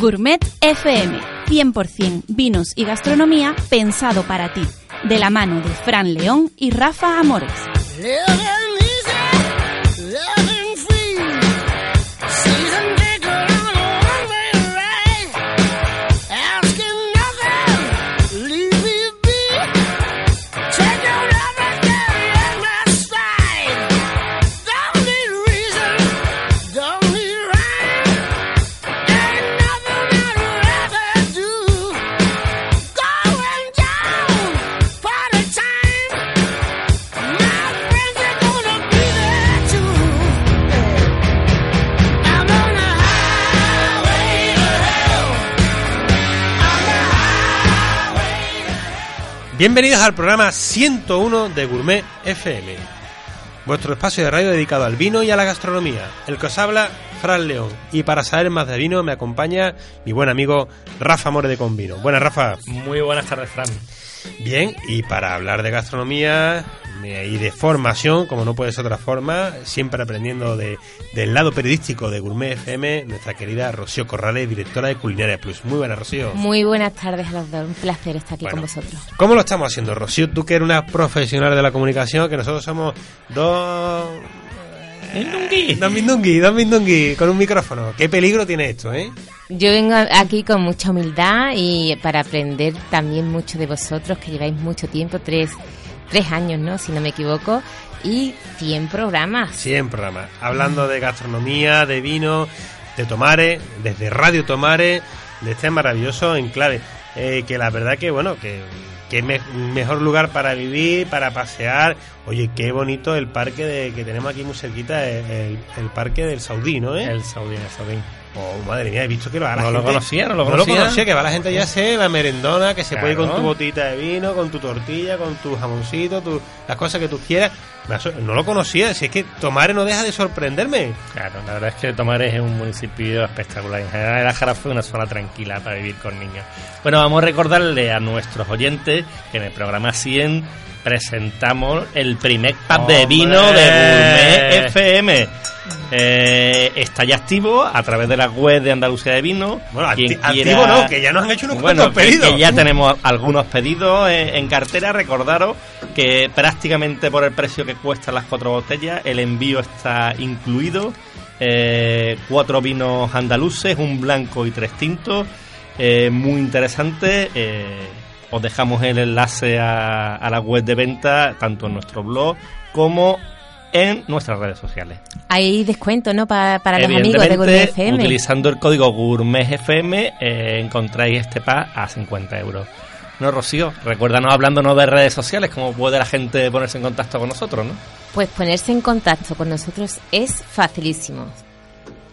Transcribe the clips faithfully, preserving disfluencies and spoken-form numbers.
Gourmet F M, cien por ciento vinos y gastronomía pensado para ti, de la mano de Fran León y Rafa Amores. Bienvenidos al programa ciento uno de Gourmet F M, vuestro espacio de radio dedicado al vino y a la gastronomía. El que os habla, Fran León. Y para saber más de vino me acompaña mi buen amigo Rafa Amores de Convino. Buenas, Rafa. Muy buenas tardes, Fran. Bien, y para hablar de gastronomía y de formación, como no puede ser otra forma, siempre aprendiendo de, del lado periodístico de Gourmet F M, nuestra querida Rocío Corrales, directora de Culinaria Plus. Muy buenas, Rocío. Muy buenas tardes a los dos, un placer estar aquí bueno, con vosotros. ¿Cómo lo estamos haciendo, Rocío? Tú que eres una profesional de la comunicación, que nosotros somos dos... Mindungui. Dos mindungui, dos mindungui, con un micrófono. ¿Qué peligro tiene esto, eh? Yo vengo aquí con mucha humildad y para aprender también mucho de vosotros, que lleváis mucho tiempo, tres, tres años, ¿no? Si no me equivoco, y cien programas. cien programas, hablando de gastronomía, de vino, de Tomares, desde Radio Tomares, de este maravilloso enclave. Eh, que la verdad que, bueno, que... Qué me- mejor lugar para vivir, para pasear. Oye, qué bonito el parque de, que tenemos aquí muy cerquita, el, el parque del Saudí, ¿no? ¿Eh? El Saudí, el Saudí. Oh, madre mía, he visto que lo va la no gente. Lo conocía, no lo conocía. No lo conocía, que va la gente ya sé, la merendona, que se claro. puede ir con tu botita de vino, con tu tortilla, con tu jamoncito, tu, las cosas que tú quieras. No lo conocía, si es que Tomares no deja de sorprenderme. Claro, la verdad es que Tomares es un municipio espectacular. En general, la Jara fue una zona tranquila para vivir con niños. Bueno, vamos a recordarle a nuestros oyentes que en el programa cien presentamos el primer pub ¡Hombre! de vino de Gourmet F M. Eh, está ya activo a través de la web de Andalucía de Vino. Bueno, acti- quiera... activo no, que ya nos han hecho unos bueno, cuantos que, pedidos. Que ya tenemos algunos pedidos en, en cartera. Recordaros que prácticamente por el precio que cuestan las cuatro botellas, el envío está incluido. Eh, cuatro vinos andaluces, un blanco y tres tintos. Eh, muy interesante. Eh, os dejamos el enlace a, a la web de venta, tanto en nuestro blog como en nuestras redes sociales. Hay descuento, ¿no? Pa- para los amigos de Gourmet F M. Utilizando el código Gourmet F M eh, encontráis este pack a cincuenta euros. No, Rocío, recuérdanos, hablándonos de redes sociales, ¿cómo puede la gente ponerse en contacto con nosotros, no? Pues ponerse en contacto con nosotros es facilísimo.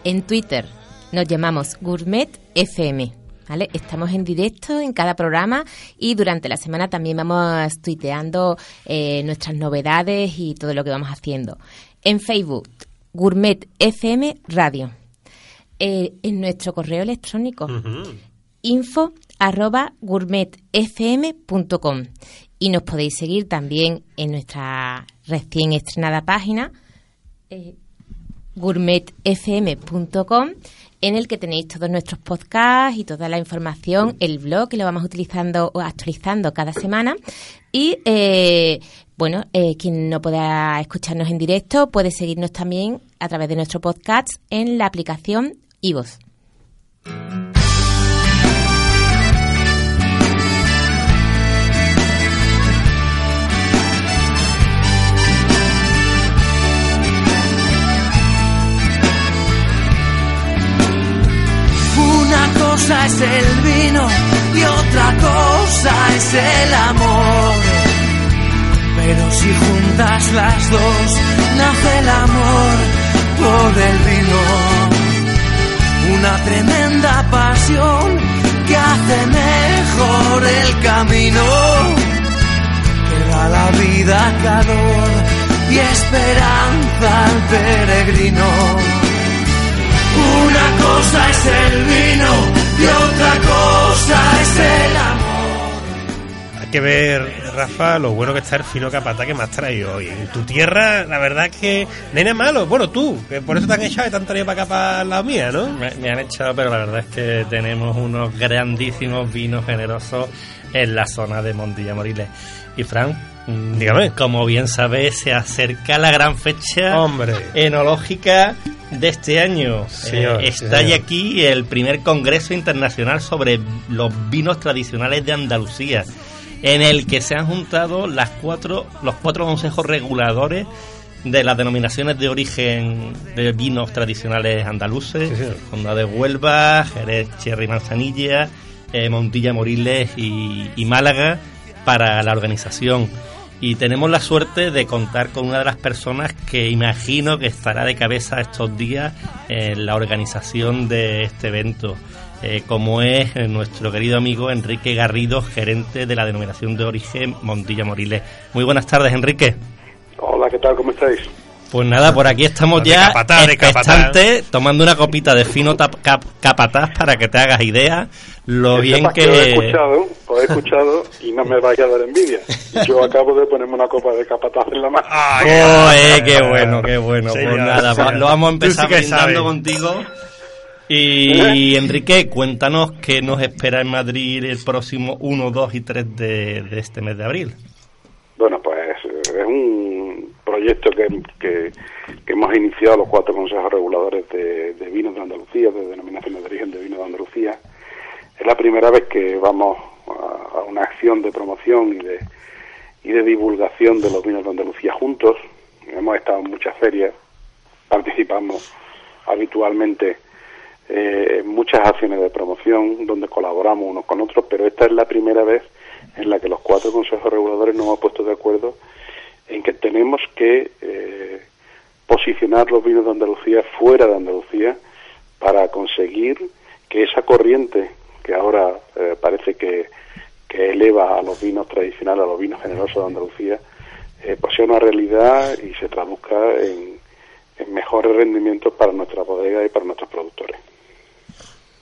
En Twitter nos llamamos Gourmet F M. ¿Vale? Estamos en directo en cada programa y durante la semana también vamos tuiteando eh, nuestras novedades y todo lo que vamos haciendo. En Facebook, Gourmet F M Radio. Eh, en nuestro correo electrónico, uh-huh. info arroba gourmetfm punto com. Y nos podéis seguir también en nuestra recién estrenada página, eh, gourmetfm punto com. en el que tenéis todos nuestros podcasts y toda la información, el blog que lo vamos utilizando o actualizando cada semana. Y, eh, bueno, eh, quien no pueda escucharnos en directo puede seguirnos también a través de nuestro podcast en la aplicación iVoz. Una cosa es el vino y otra cosa es el amor. Pero si juntas las dos, nace el amor por el vino. Una tremenda pasión que hace mejor el camino. Que da la vida calor y esperanza al peregrino. Una cosa es el vino y otra cosa es el amor. Hay que ver, Rafa, lo bueno que está el fino capata que me has traído hoy. En tu tierra, la verdad es que nene malo. Bueno, tú, que por eso te han echado y te han traído para acá, para la mía, ¿no? Me, me han echado, pero la verdad es que tenemos unos grandísimos vinos generosos en la zona de Montilla-Moriles. Y Fran, dígame, como bien sabes, se acerca la gran fecha Hombre. enológica de este año. Señor, eh, está señor. ya aquí el primer Congreso Internacional sobre los Vinos Tradicionales de Andalucía, en el que se han juntado las cuatro, los cuatro consejos reguladores de las denominaciones de origen de vinos tradicionales andaluces, sí, Honda de Huelva, Jerez, Cherry y Manzanilla, eh, Montilla-Moriles y, y Málaga, para la organización. Y tenemos la suerte de contar con una de las personas que imagino que estará de cabeza estos días en la organización de este evento, eh, como es nuestro querido amigo Enrique Garrido, gerente de la denominación de origen Montilla-Moriles. Muy buenas tardes, Enrique. Hola, ¿qué tal? ¿Cómo estáis? Pues nada, por aquí estamos de ya capataz, expectantes, tomando una copita de fino tap, cap, capataz para que te hagas idea lo que bien que... que lo he escuchado, lo he escuchado y no me vaya a dar envidia. Yo acabo de ponerme una copa de capataz en la mano. ¡Ay, oh, eh, qué bueno, qué bueno! Sí, pues nada, sí, lo vamos a empezar sí brindando contigo. Y ¿Eh? Enrique, cuéntanos qué nos espera en Madrid el próximo uno, dos y tres de, de este mes de abril. Bueno, pues es un proyecto que, que, que hemos iniciado los cuatro consejos reguladores de, de vinos de Andalucía, de denominaciones de origen de vinos de Andalucía. Es la primera vez que vamos a, a una acción de promoción y de, y de divulgación de los vinos de Andalucía juntos. Hemos estado en muchas ferias, participamos habitualmente eh, en muchas acciones de promoción donde colaboramos unos con otros, pero esta es la primera vez en la que los cuatro consejos reguladores nos hemos puesto de acuerdo en que tenemos que eh, posicionar los vinos de Andalucía fuera de Andalucía para conseguir que esa corriente que ahora eh, parece que, que eleva a los vinos tradicionales, a los vinos generosos de Andalucía, eh, pues sea una realidad y se traduzca en, en mejores rendimientos para nuestra bodega y para nuestros productores.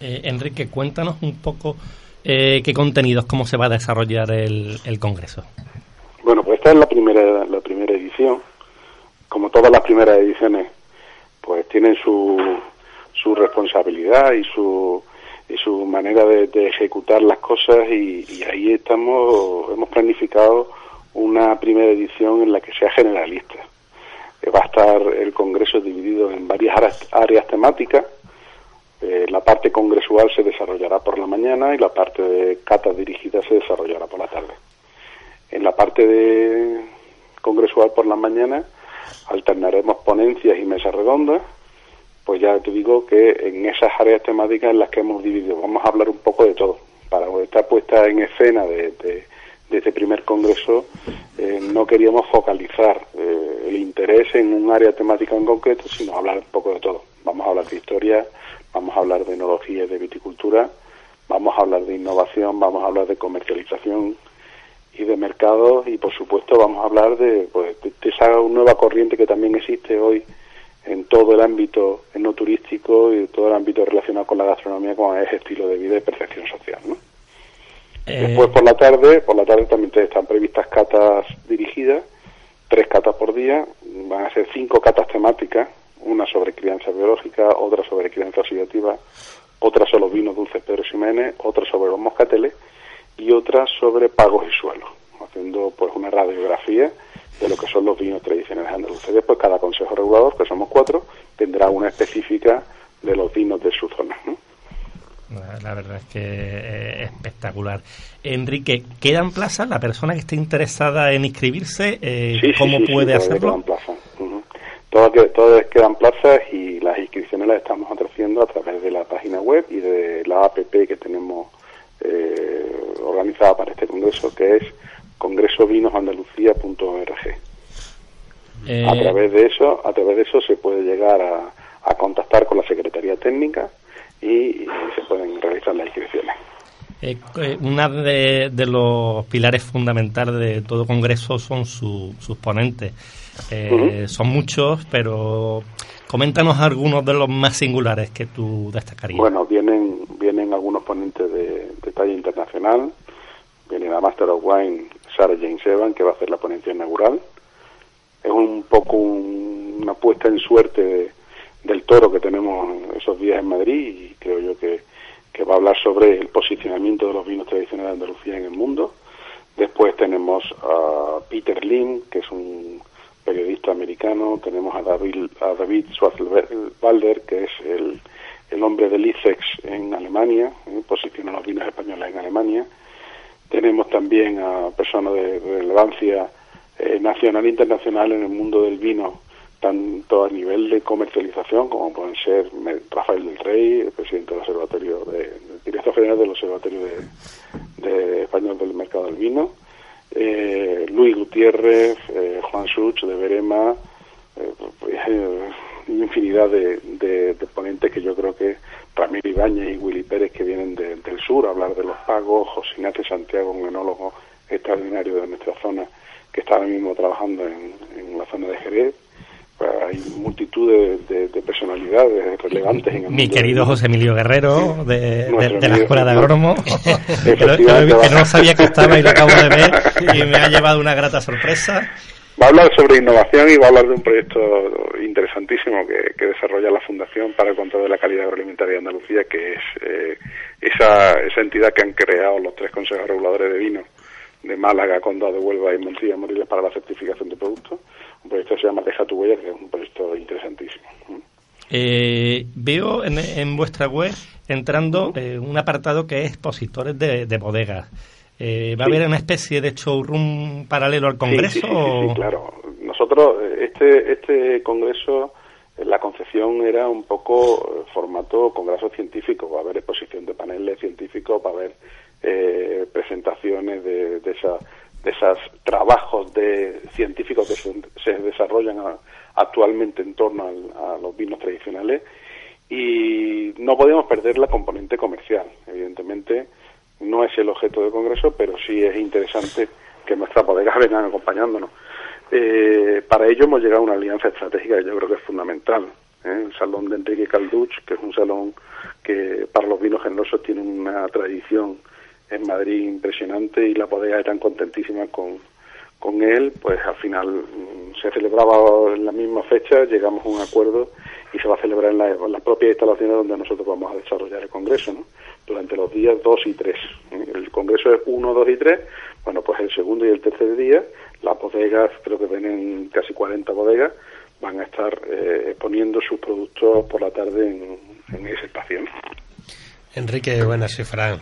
Eh, Enrique, cuéntanos un poco... Eh, ¿Qué contenidos? ¿Cómo se va a desarrollar el, el Congreso? Bueno, pues esta es la primera la primera edición. Como todas las primeras ediciones, pues tienen su, su responsabilidad y su y su manera de, de ejecutar las cosas y, y ahí estamos hemos planificado una primera edición en la que sea generalista. Va a estar el Congreso dividido en varias áreas, áreas temáticas. La parte congresual se desarrollará por la mañana y la parte de catas dirigidas se desarrollará por la tarde. En la parte de congresual por la mañana alternaremos ponencias y mesas redondas. Pues ya te digo que en esas áreas temáticas en las que hemos dividido vamos a hablar un poco de todo. Para estar puesta en escena de, de, de este primer congreso eh, no queríamos focalizar eh, el interés en un área temática en concreto, sino hablar un poco de todo. Vamos a hablar de historia, vamos a hablar de enología y de viticultura, vamos a hablar de innovación, vamos a hablar de comercialización y de mercados y, por supuesto, vamos a hablar de, pues, de, de esa nueva corriente que también existe hoy en todo el ámbito no turístico y todo el ámbito relacionado con la gastronomía, como es estilo de vida y percepción social, ¿no? Eh... Después, por la tarde, por la tarde también están previstas catas dirigidas, tres catas por día, van a ser cinco catas temáticas, una sobre crianza biológica, otra sobre crianza oxidativa, otra sobre los vinos dulces Pedro Ximénez, otra sobre los moscateles y otra sobre pagos y suelos, haciendo pues una radiografía de lo que son los vinos tradicionales andaluces. Después cada consejo regulador, que somos cuatro, tendrá una específica de los vinos de su zona, ¿no? La verdad es que es espectacular. Enrique, ¿quedan plazas? La persona que esté interesada en inscribirse, eh, sí, ¿cómo sí, sí, puede sí, hacerlo? Todas quedan plazas y las inscripciones las estamos ofreciendo a través de la página web y de la app que tenemos eh, organizada para este congreso, que es congreso vinos andalucía punto org. Eh... A través de eso, a través de eso se puede llegar a, a contactar con la Secretaría Técnica y, y se pueden realizar las inscripciones. Eh, una de, de los pilares fundamentales de todo congreso son su, sus ponentes. Eh, uh-huh. Son muchos, pero coméntanos algunos de los más singulares que tú destacarías. Bueno, vienen vienen algunos ponentes de, de talla internacional, viene la Master of Wine Sarah Jane Evans, que va a hacer la ponencia inaugural. Es un poco un, una puesta en suerte de, del toro que tenemos esos días en Madrid, y creo yo que, que va a hablar sobre el posicionamiento de los vinos tradicionales de Andalucía en el mundo. Después tenemos a Peter Liem, que es un periodista americano. Tenemos a David, a David Schwarzwald-Walder, que es el, el hombre del I C E X en Alemania, ¿eh? Posiciona los vinos españoles en Alemania. Tenemos también a personas de relevancia eh, nacional e internacional en el mundo del vino, tanto a nivel de comercialización como pueden ser Rafael del Rey, el presidente del observatorio, de, el director general del Observatorio de, de Español del Mercado del Vino. Eh, Luis Gutiérrez, eh, Juan Such de Verema, eh, eh, infinidad de, de, de ponentes que yo creo que Ramiro Ibáñez y Willy Pérez, que vienen de, del sur a hablar de los pagos. José Andrés Santiago, un enólogo extraordinario de nuestra zona, que está ahora mismo trabajando en, en la zona de Jerez. Pues hay multitud de, de, de personalidades relevantes en el Mi mundo querido de... José Emilio Guerrero, sí, de, de, de la Escuela de Agrónomo, que, no, que no sabía que estaba y lo acabo de ver, y me ha llevado una grata sorpresa. Va a hablar sobre innovación y va a hablar de un proyecto interesantísimo que, que desarrolla la Fundación para el Control de la Calidad Agroalimentaria de Andalucía, que es eh, esa, esa entidad que han creado los tres consejos reguladores de vino de Málaga, Condado de Huelva y Montilla-Moriles para la certificación de productos. Un proyecto que se llama Deja tu huella, que es un proyecto interesantísimo. Eh, veo en, en vuestra web entrando eh, un apartado que es expositores de, de bodegas. Eh, ¿Va sí. a haber una especie de showroom paralelo al Congreso? Sí, sí, sí, sí, sí, sí, claro. Nosotros, este, este Congreso, la concepción era un poco formato Congreso científico. Va a haber exposición de paneles científicos, va a haber eh, presentaciones de, de esa... de esos trabajos de científicos que se, se desarrollan a, actualmente en torno al, a los vinos tradicionales, y no podemos perder la componente comercial. Evidentemente no es el objeto del Congreso, pero sí es interesante que nuestras bodegas vengan acompañándonos. Eh, para ello hemos llegado a una alianza estratégica que yo creo que es fundamental. ¿eh? El Salón de Enrique Calduch, que es un salón que para los vinos generosos tiene una tradición en Madrid impresionante, y las bodegas están contentísimas con, con él. Pues al final se celebraba en la misma fecha, llegamos a un acuerdo y se va a celebrar en, la, en las propias instalaciones donde nosotros vamos a desarrollar el Congreso, ¿no? Durante los días dos y tres. El Congreso es uno, dos y tres, bueno, pues el segundo y el tercer día, las bodegas, creo que vienen casi cuarenta bodegas, van a estar eh, exponiendo sus productos por la tarde en, en ese espacio. Enrique, buenas, soy Fran.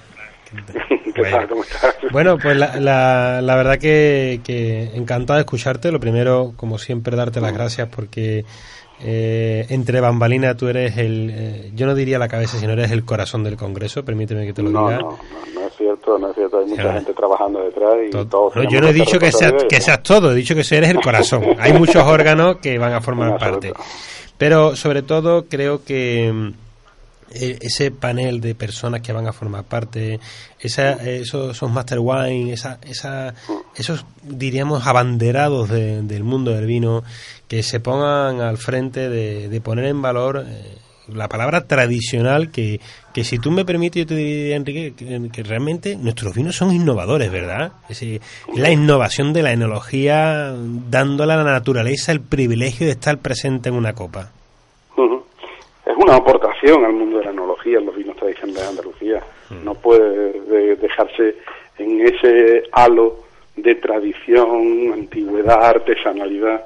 Bueno, ¿cómo estás? Bueno, pues la, la, la verdad que, que encantado de escucharte. Lo primero, como siempre, darte las gracias porque eh, entre bambalinas tú eres el, eh, yo no diría la cabeza, sino eres el corazón del Congreso, permíteme que te lo no, diga. No, no, no es cierto, no es cierto, hay mucha sí, gente trabajando detrás y todo, todos no, yo no he dicho que seas, que seas todo, he dicho que eres el corazón. Hay muchos órganos que van a formar no, parte. Absoluto. Pero sobre todo creo que ese panel de personas que van a formar parte, esa, esos, esos Master Wine, esa, esa, esos, diríamos, abanderados de, del mundo del vino, que se pongan al frente de, de poner en valor eh, la palabra tradicional, que, que si tú me permites, yo te diría, Enrique, que, que realmente nuestros vinos son innovadores, ¿verdad? Es decir, la innovación de la enología, dándole a la naturaleza el privilegio de estar presente en una copa. Es una aportación al mundo de la enología, los vinos tradicionales de Andalucía. No puede dejarse en ese halo de tradición, antigüedad, artesanalidad,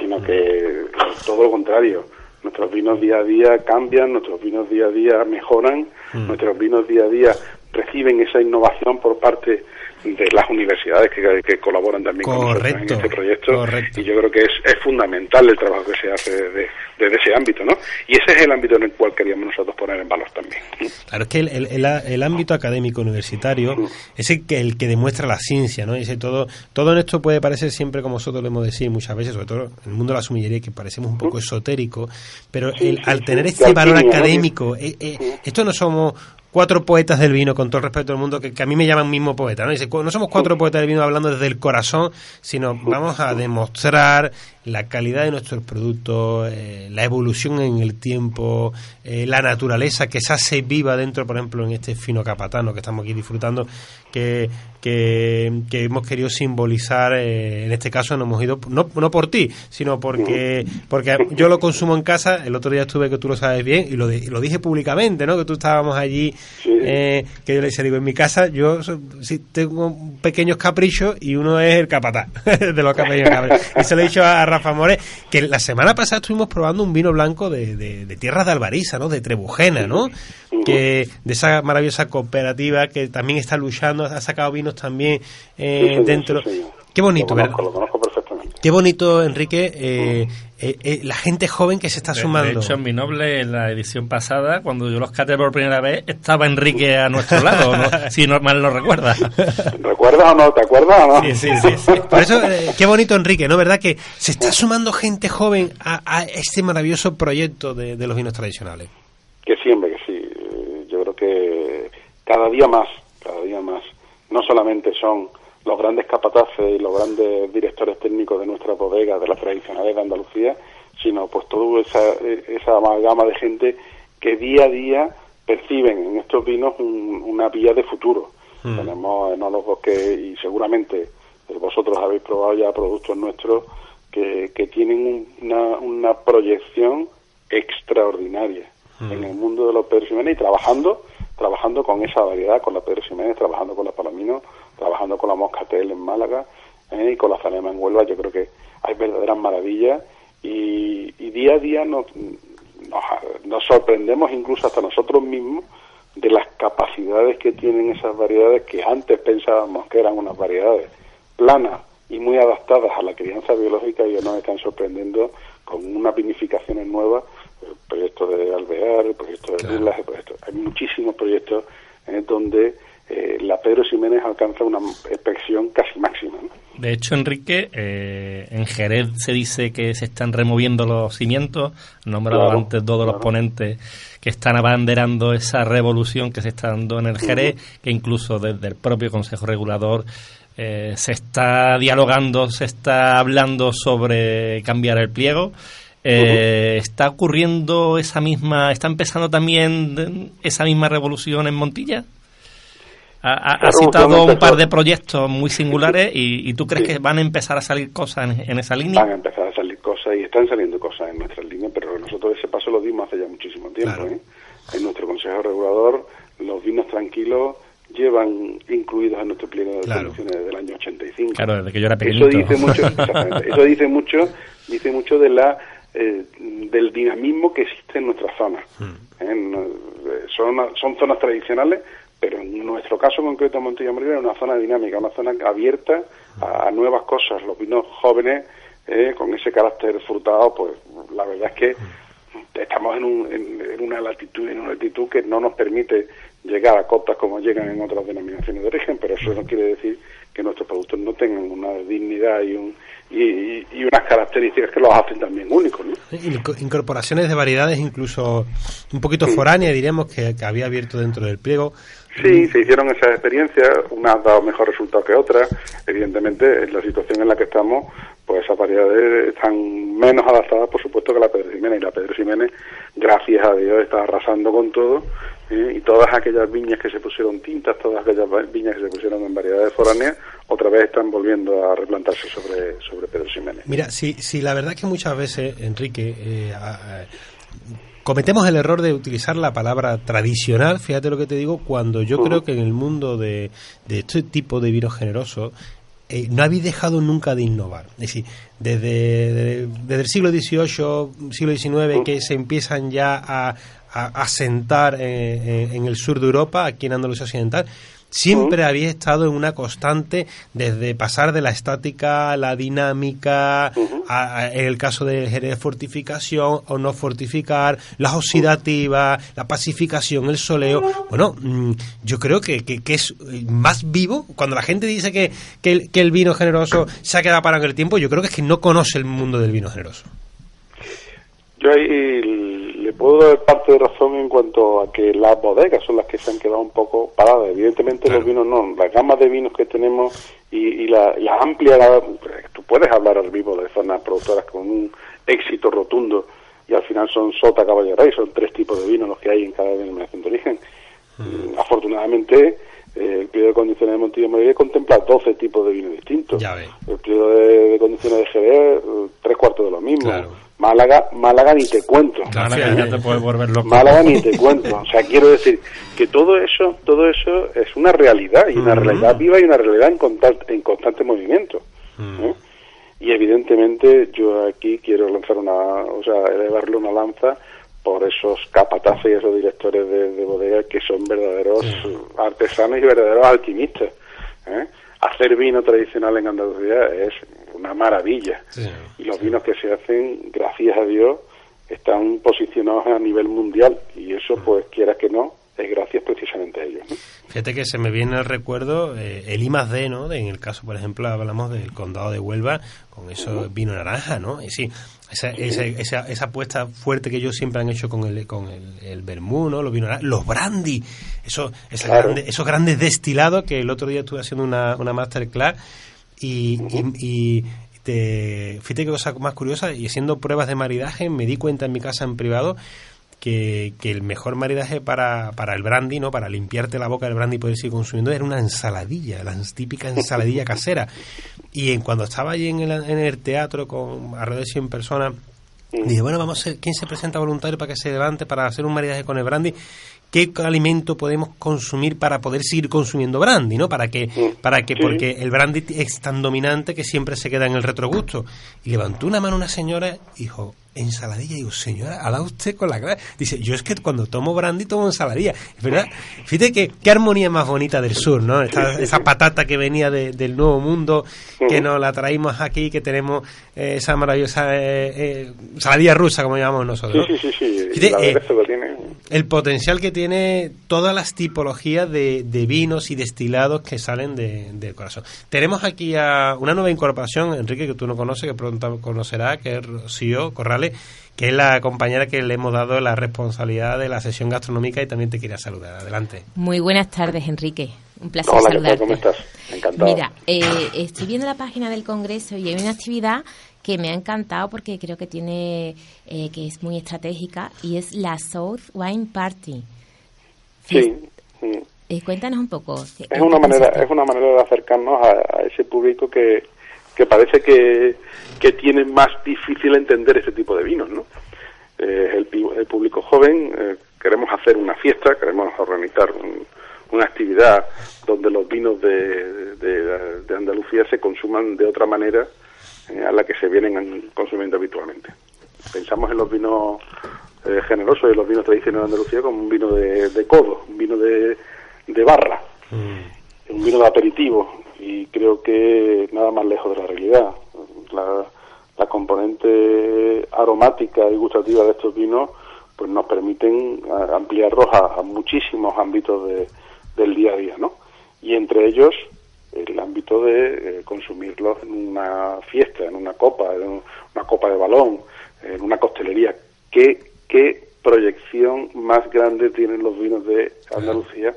sino que todo lo contrario. Nuestros vinos día a día cambian, nuestros vinos día a día mejoran, mm. nuestros vinos día a día reciben esa innovación por parte de las universidades que, que colaboran también correcto, con nosotros en este proyecto. Correcto. Y yo creo que es, es fundamental el trabajo que se hace desde, desde ese ámbito, ¿no? Y ese es el ámbito en el cual queríamos nosotros poner en valor también. Claro, es que el, el, el, el ámbito académico universitario uh-huh. es el que, el que demuestra la ciencia, ¿no? Y si todo, todo en esto puede parecer siempre, como nosotros lo hemos decir muchas veces, sobre todo en el mundo de la sumillería, que parecemos un poco uh-huh. esotérico, pero sí, el, sí, al tener sí, este valor académico, eh, eh, uh-huh. esto no somos cuatro poetas del vino, con todo el respeto del mundo, que, que a mí me llaman mismo poeta, ¿no? Dice, no somos cuatro poetas del vino hablando desde el corazón, sino vamos a demostrar la calidad de nuestros productos, eh, la evolución en el tiempo, eh, la naturaleza que se hace viva dentro, por ejemplo, en este fino capatano que estamos aquí disfrutando, que que, que hemos querido simbolizar, eh, en este caso nos hemos ido, no, no por ti, sino porque porque yo lo consumo en casa. El otro día estuve, que tú lo sabes bien, y lo, de, lo dije públicamente, ¿no? Que tú estábamos allí, eh, que yo le decía, digo, en mi casa yo sí tengo pequeños caprichos y uno es el capatán, de los pequeños caprichos. Y se lo he dicho a, a Rafa Amores, que la semana pasada estuvimos probando un vino blanco de, de, de tierras de Albariza, ¿no? De Trebujena, ¿no? Que de esa maravillosa cooperativa que también está luchando, ha sacado vinos también, eh, sí, dentro. Sí, sí, sí. Qué bonito, lo conozco, ¿verdad? Lo conozco perfectamente. Qué bonito, Enrique, eh, eh, eh, la gente joven que se está de, sumando. De hecho, en Vinoble, en la edición pasada, cuando yo los caté por primera vez, estaba Enrique a nuestro lado, ¿no? Si no, mal lo recuerdas. ¿Recuerdas o no? ¿Te acuerdas o no? Sí, sí, sí, sí. Por eso, eh, qué bonito, Enrique, ¿no? ¿Verdad? Que se está sumando gente joven a, a este maravilloso proyecto de, de los vinos tradicionales. Que sí, hombre, que sí. Yo creo que cada día más, cada día más, no solamente son los grandes capataces y los grandes directores técnicos de nuestras bodegas, de las tradicionales de Andalucía, sino pues toda esa, esa amalgama de gente que día a día perciben en estos vinos un, una vía de futuro. Mm. Tenemos enólogos que, y seguramente vosotros habéis probado ya productos nuestros, que, que tienen una, una proyección extraordinaria en el mundo de los Pedro Ximénez, y trabajando trabajando con esa variedad, con la Pedro Ximénez, trabajando con la Palomino, trabajando con la Moscatel en Málaga, eh, y con la Zalema en Huelva. Yo creo que hay verdaderas maravillas, y, y día a día nos, nos, nos sorprendemos incluso hasta nosotros mismos de las capacidades que tienen esas variedades, que antes pensábamos que eran unas variedades planas y muy adaptadas a la crianza biológica, y nos están sorprendiendo con unas vinificaciones nuevas. El proyecto de Alvear, el proyecto de Lilas, claro. El proyecto, hay muchísimos proyectos eh, donde eh, la Pedro Ximénez alcanza una expresión casi máxima, ¿no? De hecho, Enrique, eh, en Jerez se dice que se están removiendo los cimientos, nombrado claro, antes todos claro. los ponentes que están abanderando esa revolución que se está dando en el Jerez, uh-huh. que incluso desde el propio Consejo Regulador eh, se está dialogando, se está hablando sobre cambiar el pliego. Eh, ¿Está ocurriendo esa misma, está empezando también esa misma revolución en Montilla? Ha, ha citado un par de proyectos muy singulares y, y ¿tú crees sí. que van a empezar a salir cosas en, en esa línea? Van a empezar a salir cosas y están saliendo cosas en nuestra línea, pero nosotros ese paso lo dimos hace ya muchísimo tiempo. Claro. ¿eh? En nuestro Consejo Regulador, los vinos tranquilos llevan incluidos en nuestro pliego de claro. soluciones desde el año ochenta y cinco. Claro, desde que yo era pequeñito. Eso dice mucho, exactamente, eso dice mucho, dice mucho de la Eh, del dinamismo que existe en nuestras zonas. Mm. ¿Eh? Son, son zonas tradicionales, pero en nuestro caso concreto, Montilla-Moriles es una zona dinámica, una zona abierta a, a nuevas cosas. Los vinos jóvenes, eh, con ese carácter frutado, pues la verdad es que estamos en, un, en, en una latitud, en una altitud que no nos permite llegar a cotas como llegan en otras denominaciones de origen, pero eso no quiere decir que nuestros productos no tengan una dignidad y un y, y unas características que los hacen también únicos, ¿no? Incorporaciones de variedades incluso un poquito sí. foráneas, diríamos, que, que había abierto dentro del pliego. Sí, se hicieron esas experiencias, unas han dado mejor resultado que otras. Evidentemente, en la situación en la que estamos, pues esas variedades están menos adaptadas, por supuesto, que la Pedro Ximénez. Y la Pedro Ximénez, gracias a Dios, está arrasando con todo. ¿Eh? Y todas aquellas viñas que se pusieron tintas, todas aquellas viñas que se pusieron en variedades foráneas, otra vez están volviendo a replantarse sobre, sobre Pedro Ximénez. Mira, si, si la verdad es que muchas veces, Enrique, eh, a, a, cometemos el error de utilizar la palabra tradicional, fíjate lo que te digo, cuando yo uh-huh. creo que en el mundo de, de este tipo de vinos generosos, Eh, no habéis dejado nunca de innovar. Es decir, desde, desde, desde el siglo dieciocho, siglo diecinueve, que se empiezan ya a, a, a sentar en, en el sur de Europa, aquí en Andalucía Occidental, siempre uh-huh. habéis estado en una constante, desde pasar de la estática a la dinámica, uh-huh. a, a, en el caso de Jerez, fortificación o no fortificar, las oxidativas, uh-huh. la pacificación, el soleo. Bueno, yo creo que, que, que es más vivo. Cuando la gente dice que, que, el, que el vino generoso se ha quedado parado en el tiempo, yo creo que es que no conoce el mundo del vino generoso. Yo ahí le puedo dar parte de razón en cuanto a que las bodegas son las que se han quedado un poco paradas. Evidentemente claro. Los vinos no, la gama de vinos que tenemos y, y, la, y la amplia, la, tú puedes hablar al vivo de zonas productoras con un éxito rotundo y al final son sota, caballo y rey, son tres tipos de vinos los que hay en cada denominación de origen. Mm. Afortunadamente, eh, el periodo de condiciones de Montilla-Moriles contempla doce tipos de vinos distintos. Ya ves. El periodo de, de condiciones de G B, tres cuartos de lo mismo. Claro. Málaga, Málaga ni te cuento. Claro, sí, ya te puedes volver loco. Málaga ni te cuento. O sea, quiero decir que todo eso, todo eso es una realidad y una uh-huh. realidad viva y una realidad en constante, en constante movimiento. Uh-huh. ¿eh? Y evidentemente yo aquí quiero lanzar una, o sea, elevarle una lanza por esos capataces y esos directores de, de bodega que son verdaderos sí. artesanos y verdaderos alquimistas. ¿eh? Hacer vino tradicional en Andalucía es una maravilla. Sí, y los sí. vinos que se hacen, gracias a Dios, están posicionados a nivel mundial. Y eso, pues, quieras que no, es gracias precisamente a ellos, ¿no? Fíjate que se me viene al recuerdo eh, el I más D, ¿no? De, en el caso, por ejemplo, hablamos del condado de Huelva con eso uh-huh. vino naranja, ¿no? Y sí, esa, uh-huh. esa, esa, esa apuesta fuerte que ellos siempre han hecho con el con el, el vermú, ¿no? Los vinos naranjas, los brandy, esos, esos, claro. grandes, esos grandes destilados que el otro día estuve haciendo una, una masterclass y, uh-huh. y, y te, fíjate qué cosa más curiosa, y haciendo pruebas de maridaje me di cuenta en mi casa en privado Que, que el mejor maridaje para, para el brandy, ¿no? Para limpiarte la boca del brandy y poder seguir consumiendo, era una ensaladilla, la típica ensaladilla casera. Y en, cuando estaba allí en el, en el teatro con alrededor de cien personas, dije, bueno, vamos a hacer, ¿quién se presenta voluntario para que se levante para hacer un maridaje con el brandy? ¿Qué alimento podemos consumir para poder seguir consumiendo brandy, ¿no? Para que, para que, porque el brandy es tan dominante que siempre se queda en el retrogusto. Y levantó una mano una señora, dijo, ensaladilla, digo, señora, habla usted con la cara. Dice, yo es que cuando tomo brandy tomo ensaladilla. ¿Verdad? Fíjate que qué armonía más bonita del sur, ¿no? Esta, esa patata que venía de, del Nuevo Mundo, que nos la traímos aquí, que tenemos eh, esa maravillosa eh, eh, ensaladilla rusa, como llamamos nosotros. Sí, sí, sí. sí. Fíjate, eh, el potencial que tiene todas las tipologías de, de vinos y destilados que salen de, del corazón. Tenemos aquí a una nueva incorporación, Enrique, que tú no conoces, que pronto conocerás, que es Rocío Corrales, que es la compañera que le hemos dado la responsabilidad de la sesión gastronómica, y también te quería saludar. Adelante. Muy buenas tardes, Enrique. Un placer Hola, saludarte. ¿Cómo estás? Encantado. Mira, eh, estoy viendo la página del Congreso y hay una actividad que me ha encantado porque creo que tiene eh, que es muy estratégica, y es la South Wine Party. Sí. sí. Eh, cuéntanos un poco. Es una manera, es una manera de acercarnos a, a ese público que que parece que, que tiene más difícil entender ese tipo de vinos, ¿no? Eh, el, el público joven, eh, queremos hacer una fiesta, queremos organizar un, una actividad donde los vinos de, de, de Andalucía se consuman de otra manera eh, a la que se vienen consumiendo habitualmente. Pensamos en los vinos eh, generosos, en los vinos tradicionales de Andalucía, como un vino de, de codo, un vino de, de barra, mm. un vino de aperitivo. Y creo que nada más lejos de la realidad. La, la componente aromática y gustativa de estos vinos pues nos permiten ampliarlos a, a muchísimos ámbitos de, del día a día, ¿no? Y entre ellos el ámbito de eh, consumirlos en una fiesta, en una copa, en una copa de balón, en una costelería. ¿Qué, qué proyección más grande tienen los vinos de Andalucía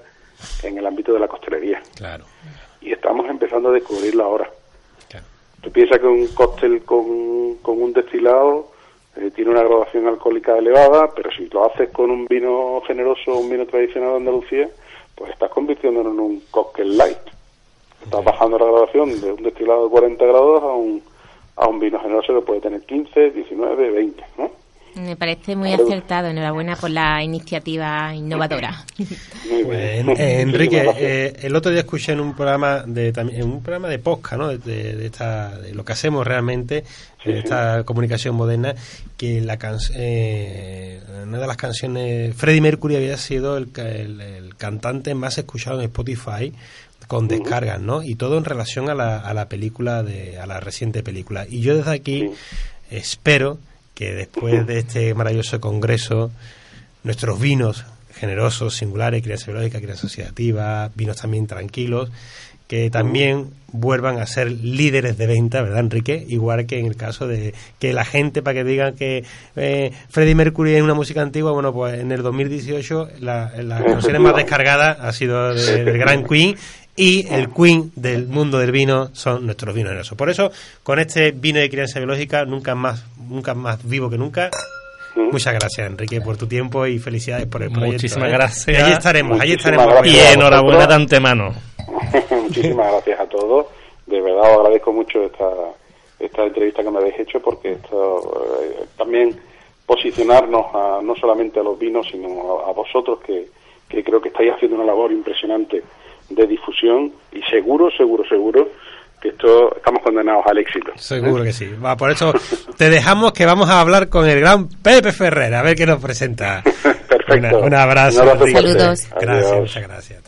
en el ámbito de la costelería? Claro. Y estamos empezando a descubrirla ahora. Claro. Tú piensas que un cóctel con, con un destilado eh, tiene una graduación alcohólica elevada, pero si lo haces con un vino generoso, un vino tradicional de Andalucía, pues estás convirtiéndolo en un cóctel light. Estás bajando la graduación de un destilado de cuarenta grados a un, a un vino generoso que puede tener quince, diecinueve, veinte, ¿no? Me parece muy acertado. Enhorabuena por la iniciativa innovadora. Pues, eh, Enrique, eh, el otro día escuché en un programa de en un programa de podcast, ¿no? De, de, de, esta, de lo que hacemos realmente en esta comunicación moderna, que la can, eh, una de las canciones, Freddie Mercury había sido el, el, el cantante más escuchado en Spotify, con descargas, ¿no? Y todo en relación a la, a la película de a la reciente película. Y yo desde aquí espero que después de este maravilloso congreso, nuestros vinos generosos, singulares, crianza biológica, crianza asociativa, vinos también tranquilos, que también vuelvan a ser líderes de venta, ¿verdad, Enrique? Igual que en el caso de que la gente, para que digan que eh, Freddie Mercury es una música antigua, bueno, pues en el dos mil dieciocho la, las canciones más descargadas ha sido del de gran Queen, y el Queen del mundo del vino son nuestros vinos generosos. Por eso, con este vino de crianza biológica, nunca más, nunca más vivo que nunca. Muchas gracias, Enrique, por tu tiempo y felicidades por el proyecto. Muchísimas gracias. Ahí estaremos, ahí estaremos. Y enhorabuena de antemano. Muchísimas gracias a todos. De verdad os agradezco mucho esta, esta entrevista que me habéis hecho, porque esto eh, también posicionarnos a, no solamente a los vinos, sino a, a vosotros, que, que creo que estáis haciendo una labor impresionante de difusión, y seguro, seguro, seguro que esto estamos condenados al éxito. Seguro, ¿eh? Que sí. Va, por eso te dejamos, que vamos a hablar con el gran Pepe Ferrer, a ver qué nos presenta. Perfecto. Una, un abrazo. Un abrazo. Saludos. Gracias. Adiós. Muchas gracias.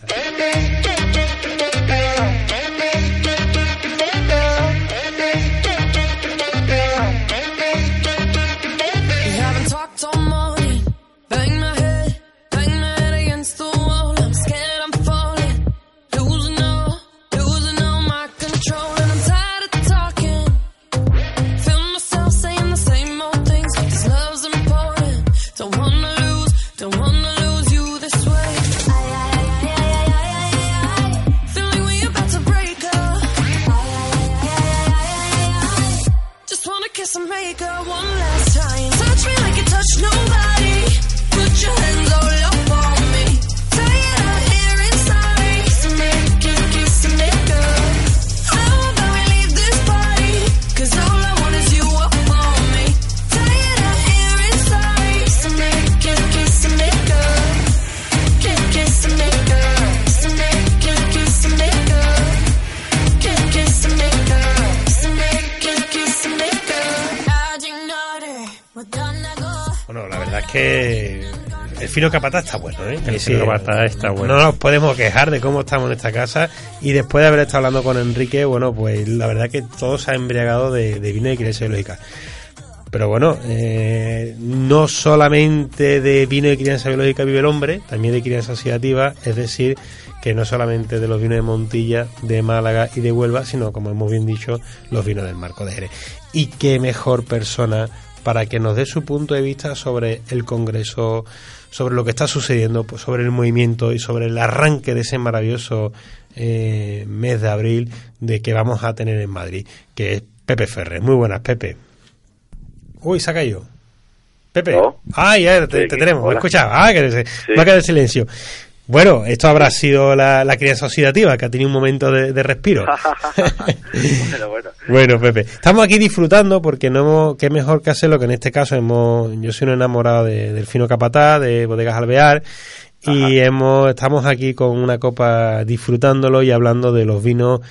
Que el fino capataz está bueno, ¿eh? El fino capataz está bueno. No nos podemos quejar de cómo estamos en esta casa, y después de haber estado hablando con Enrique, bueno, pues la verdad que todo se ha embriagado de, de vino de crianza biológica. Pero bueno, eh, no solamente de vino de crianza biológica vive el hombre, también de crianza oxidativa, es decir, que no solamente de los vinos de Montilla, de Málaga y de Huelva, sino, como hemos bien dicho, los vinos del Marco de Jerez. Y qué mejor persona para que nos dé su punto de vista sobre el Congreso, sobre lo que está sucediendo, sobre el movimiento y sobre el arranque de ese maravilloso eh, mes de abril de que vamos a tener en Madrid, que es Pepe Ferrer. Muy buenas, Pepe. Uy, se ha caído. Pepe. No. Ay, a ver, te, te tenemos. Escucha, ah, que se, sí. Va a quedar silencio. Bueno, esto habrá sido la, la crianza oxidativa, que ha tenido un momento de, de respiro. bueno, bueno. bueno, Pepe, estamos aquí disfrutando, porque no, qué mejor que hacerlo, que en este caso hemos, yo soy un enamorado de, del fino capataz, de Bodegas Alvear, y hemos, estamos aquí con una copa disfrutándolo y hablando de los vinos.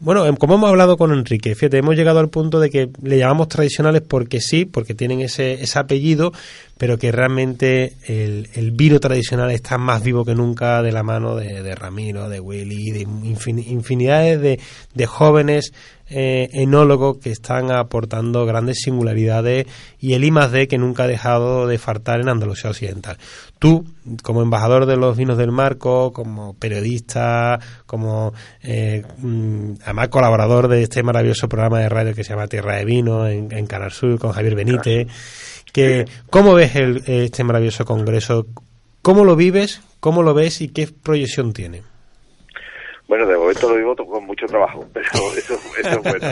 Bueno, como hemos hablado con Enrique, fíjate, hemos llegado al punto de que le llamamos tradicionales porque sí, porque tienen ese, ese apellido, pero que realmente el, el vino tradicional está más vivo que nunca, de la mano de, de Ramiro, de Willy, de infin, infinidades de, de jóvenes eh, enólogos que están aportando grandes singularidades, y el I más D que nunca ha dejado de faltar en Andalucía Occidental. Tú, como embajador de los vinos del Marco, como periodista, como eh, además colaborador de este maravilloso programa de radio que se llama Tierra de Vino en, en Canal Sur con Javier Benítez, que ¿cómo ves el, este maravilloso congreso? ¿Cómo lo vives? ¿Cómo lo ves? ¿Y qué proyección tiene? Bueno, de momento lo vivo con mucho trabajo, pero eso, eso es bueno.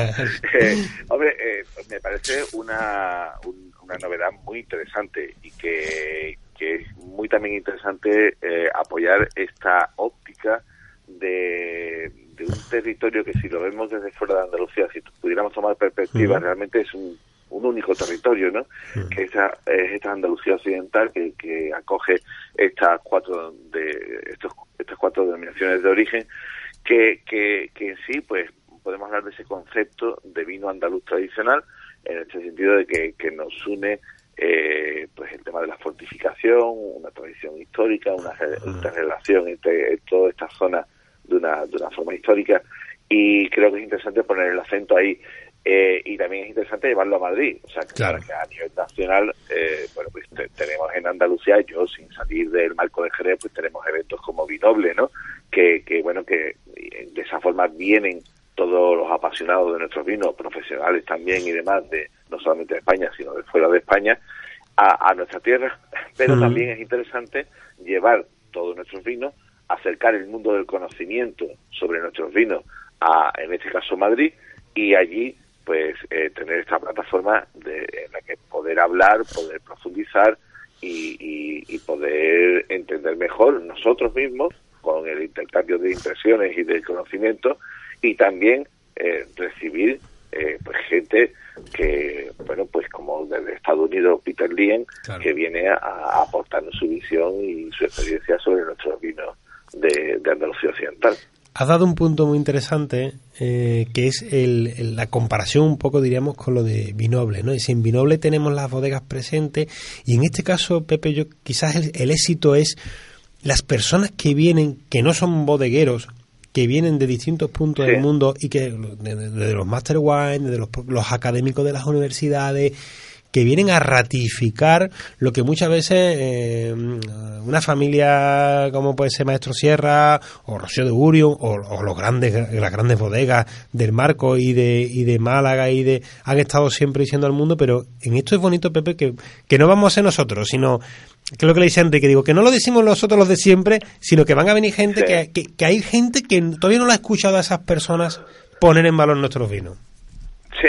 eh, hombre, eh, me parece una, un, una novedad muy interesante, y que, que es muy también interesante eh, apoyar esta óptica de, de un territorio que, si lo vemos desde fuera de Andalucía, si pudiéramos tomar perspectiva, uh-huh. realmente es un un único territorio, ¿no? Mm. Que esa, es esta Andalucía Occidental que, que acoge estas cuatro de estos estas cuatro denominaciones de origen, que, que, que en sí, pues, podemos hablar de ese concepto de vino andaluz tradicional, en este sentido de que, que nos une eh, pues el tema de la fortificación, una tradición histórica, una interrelación entre toda esta zona de una de una forma histórica, y creo que es interesante poner el acento ahí. Eh, y también es interesante llevarlo a Madrid, o sea, claro, que a nivel nacional, eh, bueno, pues te, tenemos en Andalucía, yo sin salir del marco de Jerez, pues tenemos eventos como Vinoble, ¿no? Que, que bueno, que de esa forma vienen todos los apasionados de nuestros vinos, profesionales también y demás, de no solamente de España, sino de fuera de España, a, a nuestra tierra, pero uh-huh. también es interesante llevar todos nuestros vinos, acercar el mundo del conocimiento sobre nuestros vinos a, en este caso, Madrid, y allí pues eh, tener esta plataforma de, en la que poder hablar, poder profundizar y, y, y poder entender mejor nosotros mismos con el intercambio de impresiones y del conocimiento, y también eh, recibir eh, pues gente que, bueno, pues como desde Estados Unidos, Peter Liem, claro, que viene a, a aportarnos su visión y su experiencia sobre nuestros vinos de, de Andalucía Occidental. Has dado un punto muy interesante, eh, que es el, el, la comparación un poco, diríamos, con lo de Vinoble, ¿no? Y si en Vinoble tenemos las bodegas presentes, y en este caso, Pepe, yo quizás el, el éxito es las personas que vienen, que no son bodegueros, que vienen de distintos puntos sí. del mundo, y que desde de, de los Master Wine, desde los, los académicos de las universidades, que vienen a ratificar lo que muchas veces eh, una familia como puede ser Maestro Sierra o Rocío de Gurión o, o los grandes las grandes bodegas del Marco y de y de Málaga y de han estado siempre diciendo al mundo. Pero en esto es bonito, Pepe, que, que no vamos a ser nosotros, sino que lo que le dice Enrique, digo, que no lo decimos nosotros los de siempre, sino que van a venir gente, sí. que, que, que hay gente que todavía no la ha escuchado a esas personas poner en valor nuestros vinos. Sí,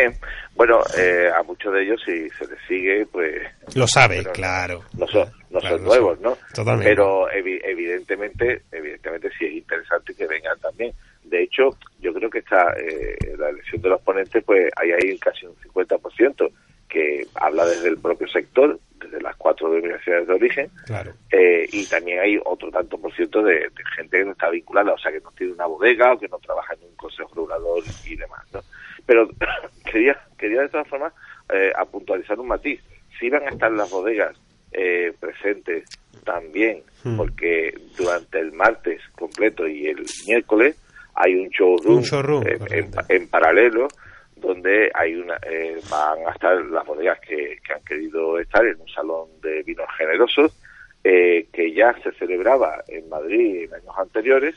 bueno, eh, a muchos de ellos, si se les sigue, pues... Lo sabe, claro. No son, no claro, son nuevos, ¿no? Totalmente. Pero evi- evidentemente, evidentemente sí es interesante que vengan también. De hecho, yo creo que está eh, la elección de los ponentes, pues hay ahí casi un cincuenta por ciento que habla desde el propio sector, desde las cuatro denominaciones de origen, claro, eh, y también hay otro tanto por ciento de, de gente que no está vinculada, o sea, que no tiene una bodega o que no trabaja en un consejo regulador y demás, ¿no? Pero quería quería de todas formas eh, a puntualizar un matiz. Sí van a estar las bodegas eh, presentes también, hmm. porque durante el martes completo y el miércoles hay un showroom, un showroom eh, en, en paralelo, donde hay una eh, van a estar las bodegas que, que han querido estar en un salón de vinos generosos eh, que ya se celebraba en Madrid en años anteriores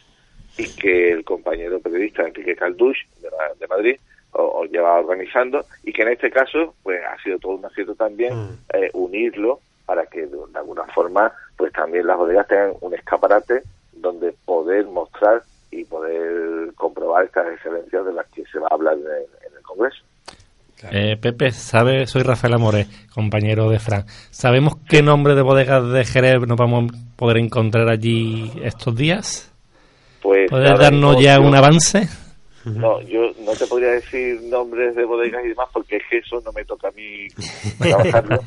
y que el compañero periodista Enrique Calduch de, de Madrid o, o lleva organizando, y que en este caso pues ha sido todo un acierto también mm. eh, unirlo para que de, de alguna forma pues también las bodegas tengan un escaparate donde poder mostrar y poder comprobar estas excelencias de las que se va a hablar de, en el Congreso. Claro. Eh, Pepe, ¿sabe? Soy Rafael Amores, compañero de Fran. ¿Sabemos qué nombre de bodegas de Jerez nos vamos a poder encontrar allí estos días? Pues, ¿puedes nada, darnos no, ya yo, un avance? No, yo no te podría decir nombres de bodegas y demás porque es que eso no me toca a mí trabajarlo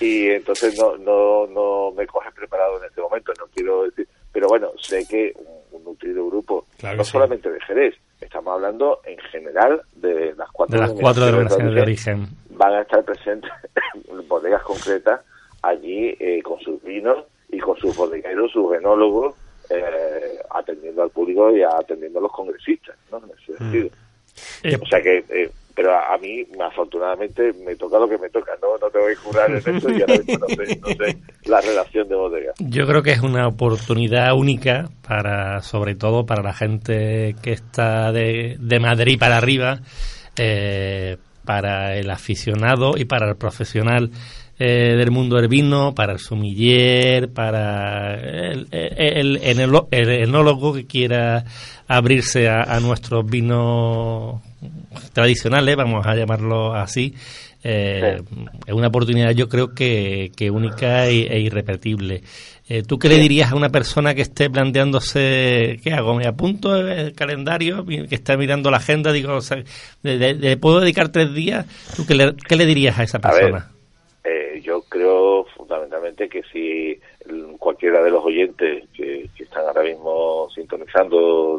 y entonces no no no me coges preparado en este momento, no quiero decir, pero bueno, sé que un, un nutrido grupo, claro, no sí. solamente de Jerez, estamos hablando en general de las cuatro de las cuatro denominaciones de origen. Van a estar presentes bodegas concretas allí eh, con sus vinos y con sus bodegueros, sus enólogos, Eh, atendiendo al público y atendiendo a los congresistas, ¿no? En ese sentido. Mm. O sea que, eh, pero a, a mí, afortunadamente, me toca lo que me toca, no, no te voy a jurar en esto y ahora mismo no sé, no sé la relación de bodega. Yo creo que es una oportunidad única para, sobre todo, para la gente que está de, de Madrid para arriba, eh, para el aficionado y para el profesional. Eh, del mundo del vino, para el sumiller, para el, el, el, el enólogo que quiera abrirse a, a nuestros vinos tradicionales, vamos a llamarlo así, eh, sí. es una oportunidad yo creo que, que única e, e irrepetible. Eh, ¿Tú qué le dirías a una persona que esté planteándose, ¿qué hago? ¿Me apunto el calendario? Que está mirando la agenda, digo, o sea, ¿le, le, ¿le puedo dedicar tres días? ¿Tú qué le, qué le dirías a esa persona? A Eh, yo creo fundamentalmente que si cualquiera de los oyentes que, que están ahora mismo sintonizando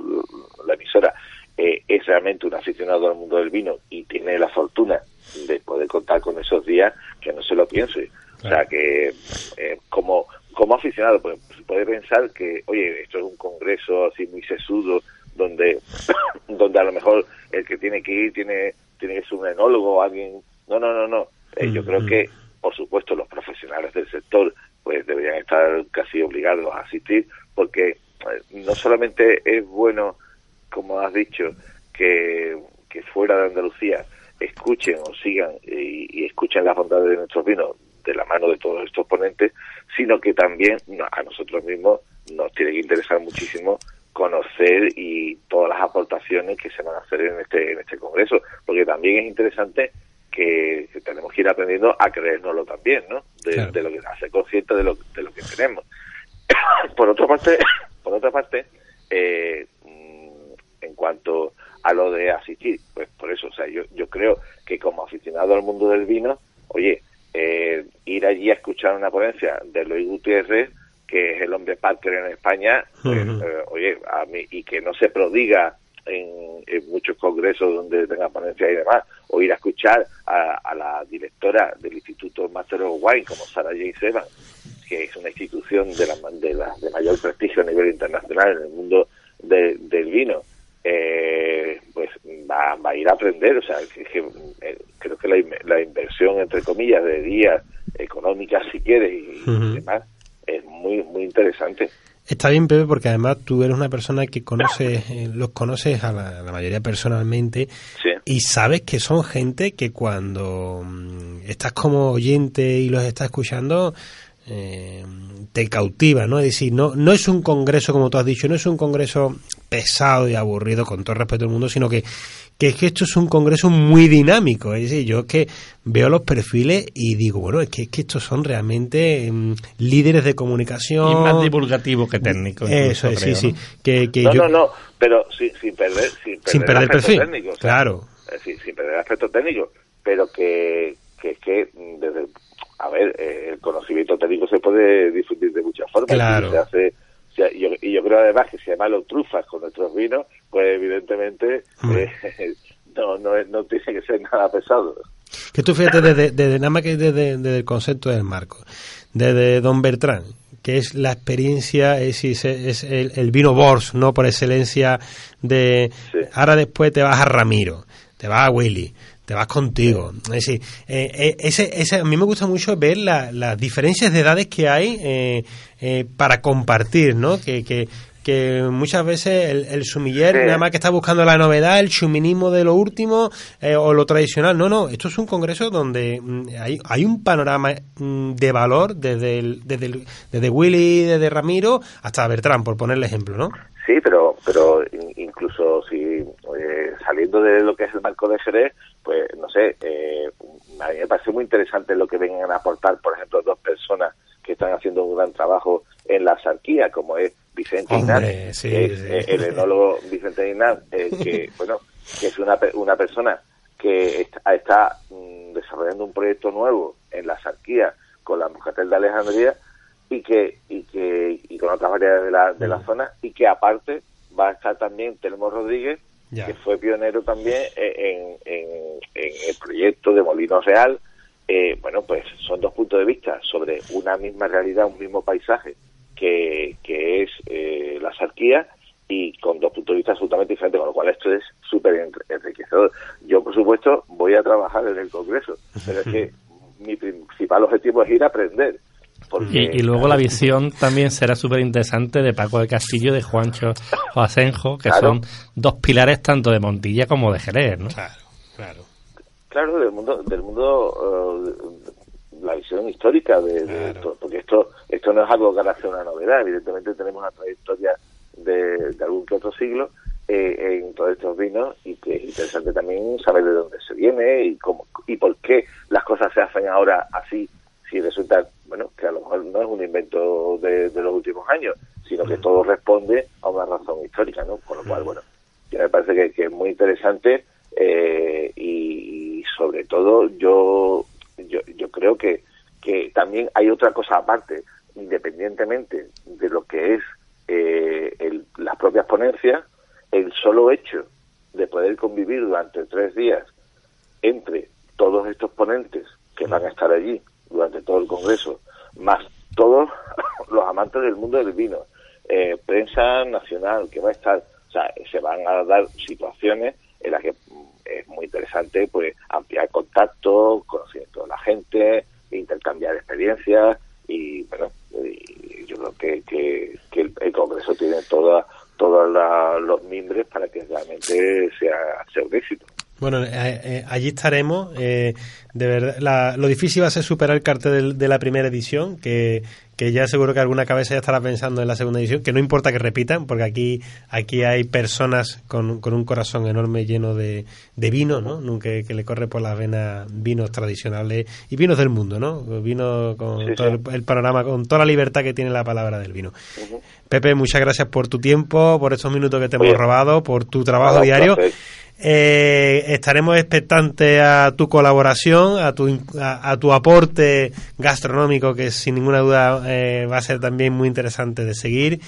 la emisora eh, es realmente un aficionado al mundo del vino y tiene la fortuna de poder contar con esos días, que no se lo piense. Claro. O sea, que eh, como como aficionado pues, puede pensar que, oye, esto es un congreso así muy sesudo, donde donde a lo mejor el que tiene que ir tiene tiene que ser un enólogo, alguien... No, no, no, no. Eh, uh-huh. Yo creo que, por supuesto, los profesionales del sector pues deberían estar casi obligados a asistir, porque eh, no solamente es bueno, como has dicho, que, que fuera de Andalucía escuchen o sigan y, y escuchen las bondades de nuestros vinos de la mano de todos estos ponentes, sino que también no, a nosotros mismos nos tiene que interesar muchísimo conocer y todas las aportaciones que se van a hacer en este en este congreso, porque también es interesante que, que tenemos que ir aprendiendo a creérnoslo también, ¿no? De, claro. de lo que hacer consciente de lo de lo que tenemos. Por otra parte, por otra parte, eh, en cuanto a lo de asistir, pues por eso, o sea, yo yo creo que como aficionado al mundo del vino, oye, eh, ir allí a escuchar una ponencia de Luis Gutiérrez, que es el hombre patrio en España, pues, uh-huh. eh, oye, a mí, y que no se prodiga en, en muchos congresos donde tenga ponencias y demás, o ir a escuchar a, a la directora del Instituto Master of Wine, como Sarah Jane Evans, que es una institución de la, de, la, de mayor prestigio a nivel internacional en el mundo de, del vino, eh, pues va, va a ir a aprender, o sea, que, que, eh, creo que la, la inversión, entre comillas, de días económicas, si quieres, y, uh-huh. y demás, es muy muy interesante. Está bien, Pepe, porque además tú eres una persona que conoces eh, los conoces a la, a la mayoría personalmente, sí. y sabes que son gente que cuando mmm, estás como oyente y los estás escuchando eh, te cautiva, ¿no? Es decir, no no es un congreso, como tú has dicho, no es un congreso pesado y aburrido, con todo el respeto del mundo, sino que que es que esto es un congreso muy dinámico. Es decir, yo es que veo los perfiles y digo, bueno, es que, es que estos son realmente mmm, líderes de comunicación. Y más divulgativo que técnico. Eso, incluso, sí, creo, sí. ¿no? Que, que no, yo... no, no, pero sin, sin perder sin perder, sin perder el aspecto perfil. Técnico. O sea, claro. Sin, sin perder el aspecto técnico, pero que, que, que desde, a ver, eh, el conocimiento técnico se puede difundir de muchas formas. Claro. Y se hace... O sea, yo, y yo creo además que si además lo trufas con nuestros vinos, pues evidentemente mm. eh, no, no, no tiene que ser nada pesado. Que tú fíjate, desde, desde nada más que desde, desde el concepto del marco, desde Don Bertrán, que es la experiencia, es, es, es el, el vino Bors, ¿no? Por excelencia de... Sí. Ahora después te vas a Ramiro, te vas a Willy, te vas contigo. Es decir, eh, ese, ese, a mí me gusta mucho ver la, las diferencias de edades que hay eh, eh, para compartir, ¿no? Que, que, que muchas veces el, el sumiller, nada más que está buscando la novedad, el chuminismo de lo último eh, o lo tradicional. No, no, esto es un congreso donde hay, hay un panorama de valor desde, el, desde, el, desde Willy, desde Ramiro, hasta Bertrán, por ponerle ejemplo, ¿no? Sí, pero pero incluso si eh, saliendo de lo que es el marco de Jerez, pues no sé, eh, a mí me parece muy interesante lo que vengan a aportar, por ejemplo, dos personas que están haciendo un gran trabajo en la zarquía, como es Vicente Inán, sí, eh, sí. eh, el enólogo Vicente Inán, eh, que bueno, que es una una persona que está, está mm, desarrollando un proyecto nuevo en la zarquía con la moscatel de Alejandría, y que y que y con otras variedades de la de la zona, y que aparte va a estar también Telmo Rodríguez, ya. que fue pionero también en, en, en el proyecto de Molino Real. Eh, bueno, pues son dos puntos de vista sobre una misma realidad, un mismo paisaje que, que es eh, la sarquía, y con dos puntos de vista absolutamente diferentes, con lo cual esto es súper enriquecedor. Yo, por supuesto, voy a trabajar en el Congreso, pero es que mi principal objetivo es ir a aprender. Porque, y, y luego claro. la visión también será súper interesante de Paco del Castillo, de Juancho o Asenjo, que claro. son dos pilares tanto de Montilla como de Jerez, ¿no? Claro, claro. Claro, del mundo, del mundo uh, la visión histórica de, claro. de esto, porque esto esto no es algo que hace una novedad, evidentemente tenemos una trayectoria de, de algún que otro siglo eh, en todos estos vinos, y que es interesante también saber de dónde se viene y cómo y por qué las cosas se hacen ahora así. Y resulta, bueno, que a lo mejor no es un invento de, de los últimos años, sino que todo responde a una razón histórica, ¿no? Con lo cual, bueno, ya me parece que, que es muy interesante eh, y, y sobre todo yo yo, yo creo que, que también hay otra cosa aparte, independientemente de lo que es eh, el, las propias ponencias, el solo hecho de poder convivir durante tres días entre todos estos ponentes que van a estar allí durante todo el Congreso, más todos los amantes del mundo del vino, eh, prensa nacional que va a estar, o sea, se van a dar situaciones en las que es muy interesante pues ampliar contactos, conocer a toda la gente, intercambiar experiencias y bueno, y yo creo que, que, que el, el Congreso tiene toda todos los mimbres para que realmente sea, sea un éxito. Bueno, eh, eh, allí estaremos. Eh, de verdad, la, lo difícil va a ser superar el cartel de, de la primera edición, que, que ya seguro que alguna cabeza ya estará pensando en la segunda edición, que no importa que repitan, porque aquí aquí hay personas con, con un corazón enorme lleno de, de vino, ¿no? Nunca que le corre por las venas vinos tradicionales y vinos del mundo, ¿no? Vino con sí, todo sí. El, el panorama, con toda la libertad que tiene la palabra del vino. Uh-huh. Pepe, muchas gracias por tu tiempo, por estos minutos que te Oye, hemos robado, por tu trabajo hola, diario. Perfecto. Eh, estaremos expectantes a tu colaboración, a tu a, a tu aporte gastronómico, que sin ninguna duda eh, va a ser también muy interesante de seguir.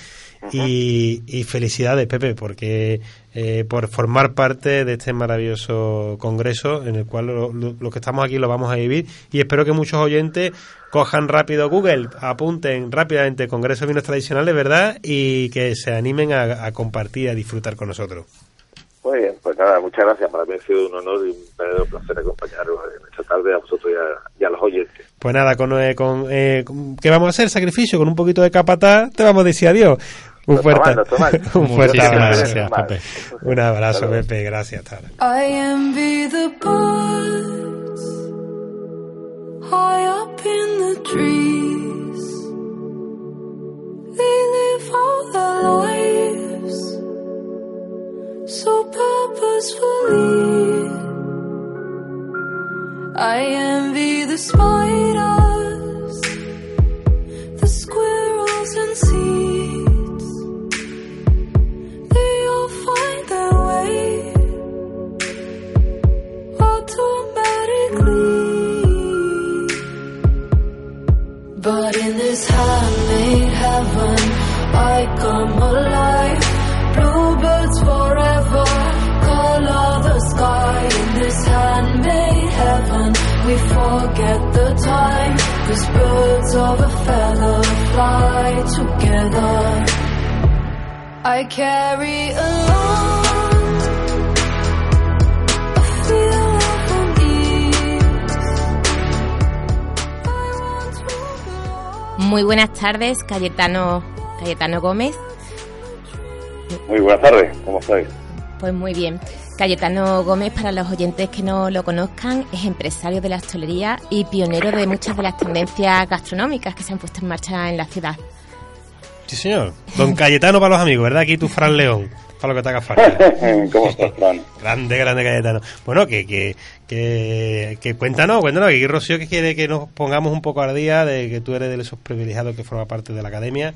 Uh-huh. y, y felicidades, Pepe, porque eh, por formar parte de este maravilloso congreso en el cual lo, lo, los que estamos aquí lo vamos a vivir, y espero que muchos oyentes cojan rápido Google, apunten rápidamente Congreso de Vinos Tradicionales, ¿verdad? Y que se animen a, a compartir, a disfrutar con nosotros. Muy bien, pues nada, muchas gracias. Para mí ha sido un honor y un verdadero placer acompañaros esta tarde a vosotros y a, y a los oyentes. Pues nada, con, eh, con, eh, con ¿qué vamos a hacer? Sacrificio, con un poquito de capatá te vamos a decir adiós. Un fuerte, un fuerte abrazo, Pepe. Un abrazo, Pepe, gracias. Tara. I envy the birds high up in the trees. They live all their lives so purposefully. I envy the spiders, the squirrels and seeds. They all find their way automatically. But in this handmade heaven, I come alive. Bluebirds forever color the sky. In this handmade heaven, we forget the time, 'cause birds of a feather fly together. I carry along a feel of unease. Muy buenas tardes, Cayetano, Cayetano Gómez. Muy buenas tardes, ¿cómo estáis? Pues muy bien. Cayetano Gómez, para los oyentes que no lo conozcan, es empresario de la hostelería y pionero de muchas de las tendencias gastronómicas que se han puesto en marcha en la ciudad. Sí, señor. Don Cayetano para los amigos, ¿verdad? Aquí tu Fran León, para lo que te haga falta. ¿Cómo estás, Fran? Grande, grande Cayetano. Bueno, que que que, que cuéntanos, cuéntanos, que Rocío que quiere que nos pongamos un poco al día de que tú eres de esos privilegiados que forma parte de la academia.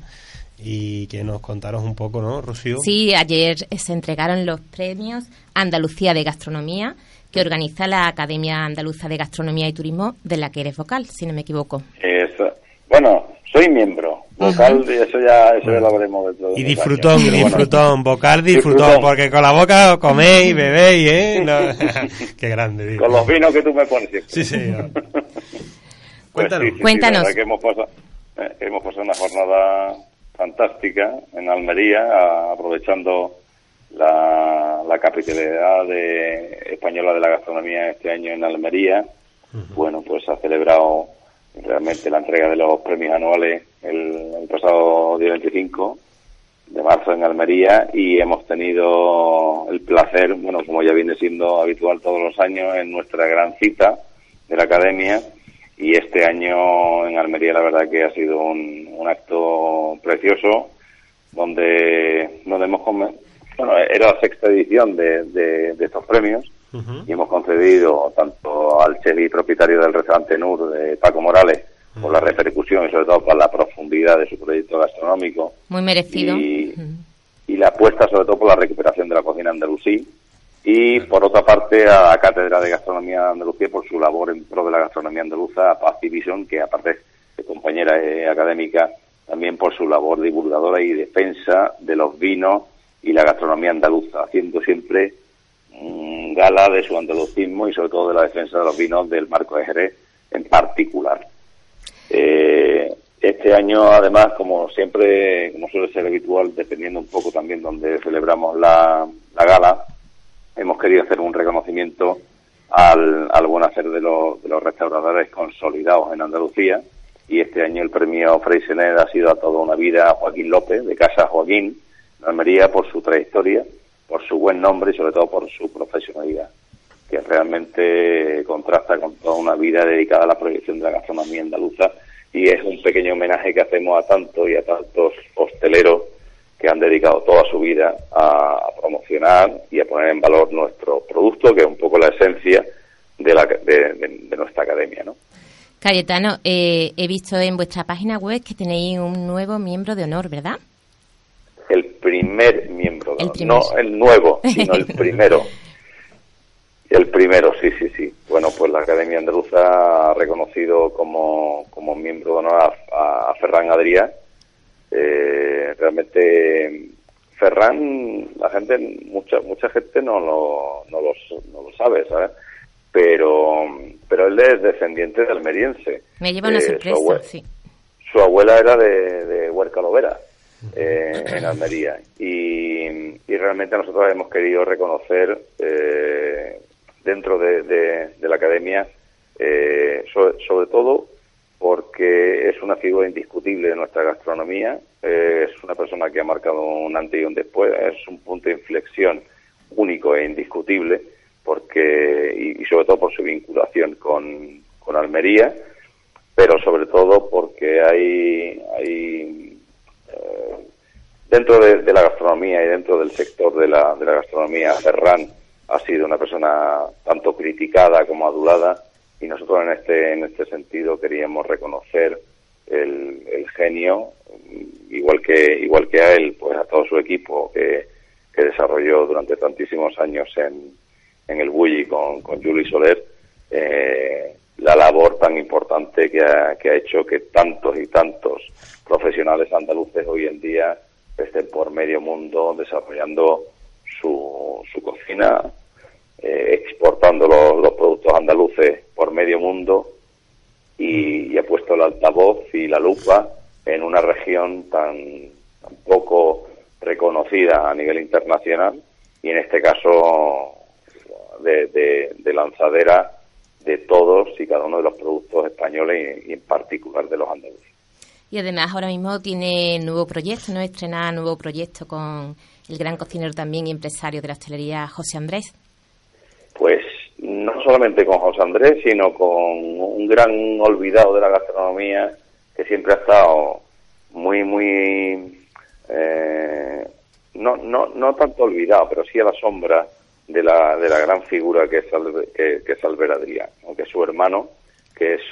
Y que nos contaros un poco, ¿no, Rocío? Sí, ayer se entregaron los premios Andalucía de Gastronomía, que organiza la Academia Andaluza de Gastronomía y Turismo, de la que eres vocal, si no me equivoco. Eso. Bueno, soy miembro. Vocal, uh-huh. eso ya eso ya lo veremos dentro de Y disfrutón, años, y disfrutón. Bueno. Vocal, disfrutón, disfrutón, porque con la boca os coméis, bebéis, ¿eh? No. Qué grande. Digo. Con los vinos que tú me pones siempre. Sí, sí. Pues cuéntanos. Sí, sí, cuéntanos. Sí, que hemos pasado, eh, hemos pasado una jornada fantástica en Almería, a, aprovechando la, la capitalidad de, española de la gastronomía este año en Almería. Uh-huh. Bueno, pues ha celebrado realmente la entrega de los premios anuales el, el pasado día veinticinco de marzo en Almería, y hemos tenido el placer, bueno, como ya viene siendo habitual todos los años, en nuestra gran cita de la academia. Y este año en Almería la verdad que ha sido un, un acto precioso, donde, donde hemos conven... bueno, era la sexta edición de, de, de estos premios. Uh-huh. Y hemos concedido tanto al chef y propietario del restaurante Nur, de Paco Morales, uh-huh, por la repercusión y sobre todo por la profundidad de su proyecto gastronómico. Muy merecido. Y, uh-huh, y la apuesta sobre todo por la recuperación de la cocina andalusí. Y por otra parte a la Cátedra de Gastronomía de Andalucía por su labor en pro de la gastronomía andaluza, Paz y Visión, que aparte de compañera eh, académica, también por su labor divulgadora y defensa de los vinos y la gastronomía andaluza, haciendo siempre mmm, gala de su andalucismo y sobre todo de la defensa de los vinos del Marco de Jerez en particular. Eh, este año además, como siempre, como suele ser habitual, dependiendo un poco también donde celebramos la, la gala, hemos hemos querido hacer un reconocimiento al, al buen hacer de los, de los restauradores consolidados en Andalucía, y este año el premio Freixenet ha sido a toda una vida a Joaquín López, de Casa Joaquín, de Almería, por su trayectoria, por su buen nombre y sobre todo por su profesionalidad, que realmente contrasta con toda una vida dedicada a la proyección de la gastronomía andaluza, y es un pequeño homenaje que hacemos a tantos y a tantos hosteleros que han dedicado toda su vida a promocionar y a poner en valor nuestro producto, que es un poco la esencia de, la, de, de, de nuestra academia, ¿no? Cayetano, eh, he visto en vuestra página web que tenéis un nuevo miembro de honor, ¿verdad? El primer miembro de honor, el no el nuevo, sino el primero. El primero, sí, sí, sí. Bueno, pues la Academia Andaluza ha reconocido como, como miembro de honor a, a Ferran Adrià. Eh, realmente, Ferran, la gente, mucha mucha gente no lo, no lo, no lo sabe, ¿sabes? Pero pero él es descendiente de almeriense. Me lleva una eh, sorpresa, su abuela, sí. Su abuela era de, de Huerca Lovera, eh, en Almería. Y, y realmente nosotros hemos querido reconocer, eh, dentro de, de, de la academia, eh, sobre, sobre todo porque es una figura indiscutible de nuestra gastronomía, eh, es una persona que ha marcado un antes y un después, es un punto de inflexión único e indiscutible, porque y, y sobre todo por su vinculación con, con Almería, pero sobre todo porque hay, hay eh, dentro de, de la gastronomía y dentro del sector de la, de la gastronomía, Ferran ha sido una persona tanto criticada como adulada, y nosotros en este en este sentido queríamos reconocer el, el genio, igual que igual que a él, pues a todo su equipo que, que desarrolló durante tantísimos años en, en el Bulli con, con Juli Soler, eh, la labor tan importante que ha, que ha hecho que tantos y tantos profesionales andaluces hoy en día estén por medio mundo desarrollando su, su cocina, Eh, exportando los, los productos andaluces por medio mundo, y, y ha puesto el altavoz y la lupa en una región tan, tan poco reconocida a nivel internacional, y en este caso de, de, de lanzadera de todos y cada uno de los productos españoles, y, y en particular de los andaluces. Y además ahora mismo tiene nuevo proyecto, ¿no? Estrenar nuevo proyecto con el gran cocinero también y empresario de la hostelería José Andrés. Pues no solamente con José Andrés, sino con un gran olvidado de la gastronomía que siempre ha estado muy, muy, eh, no, no, no tanto olvidado, pero sí a la sombra de la, de la gran figura que es, que, que es Albert Adrià, aunque su hermano, que es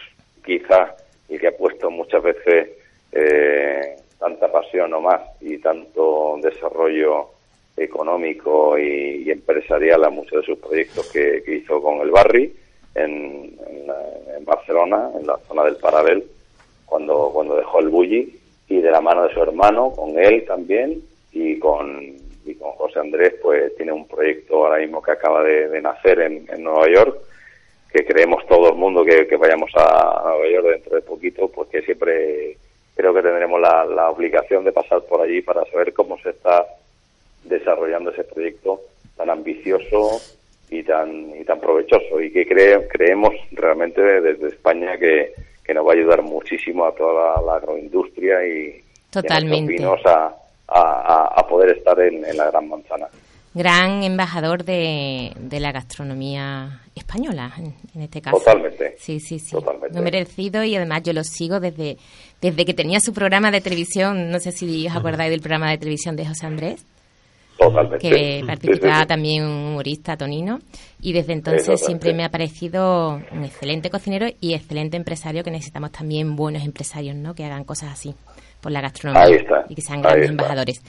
quizás el que ha puesto muchas veces eh, tanta pasión o más y tanto desarrollo económico y, y empresarial a muchos de sus proyectos que, que hizo con el Barri en, en, la, en Barcelona, en la zona del Paralel, cuando cuando dejó el Bulli, y de la mano de su hermano, con él también y con y con José Andrés, pues tiene un proyecto ahora mismo que acaba de, de nacer en, en Nueva York, que creemos todo el mundo que, que vayamos a Nueva York dentro de poquito, pues que siempre creo que tendremos la, la obligación de pasar por allí para saber cómo se está desarrollando ese proyecto tan ambicioso y tan y tan provechoso, y que cree, creemos realmente desde España que, que nos va a ayudar muchísimo a toda la, la agroindustria y, totalmente, y a nuestros vinos a, a, a poder estar en, en la Gran Manzana. Gran embajador de, de la gastronomía española, en, en este caso. Totalmente. Sí, sí, sí. Totalmente. Lo merecido, y además yo lo sigo desde, desde que tenía su programa de televisión, no sé si os acordáis del programa de televisión de José Andrés. Totalmente. Que participaba, sí, sí, sí, también un humorista tonino, y desde entonces siempre me ha parecido un excelente cocinero y excelente empresario, que necesitamos también buenos empresarios, ¿no? Que hagan cosas así por la gastronomía. Ahí está, y que sean grandes embajadores.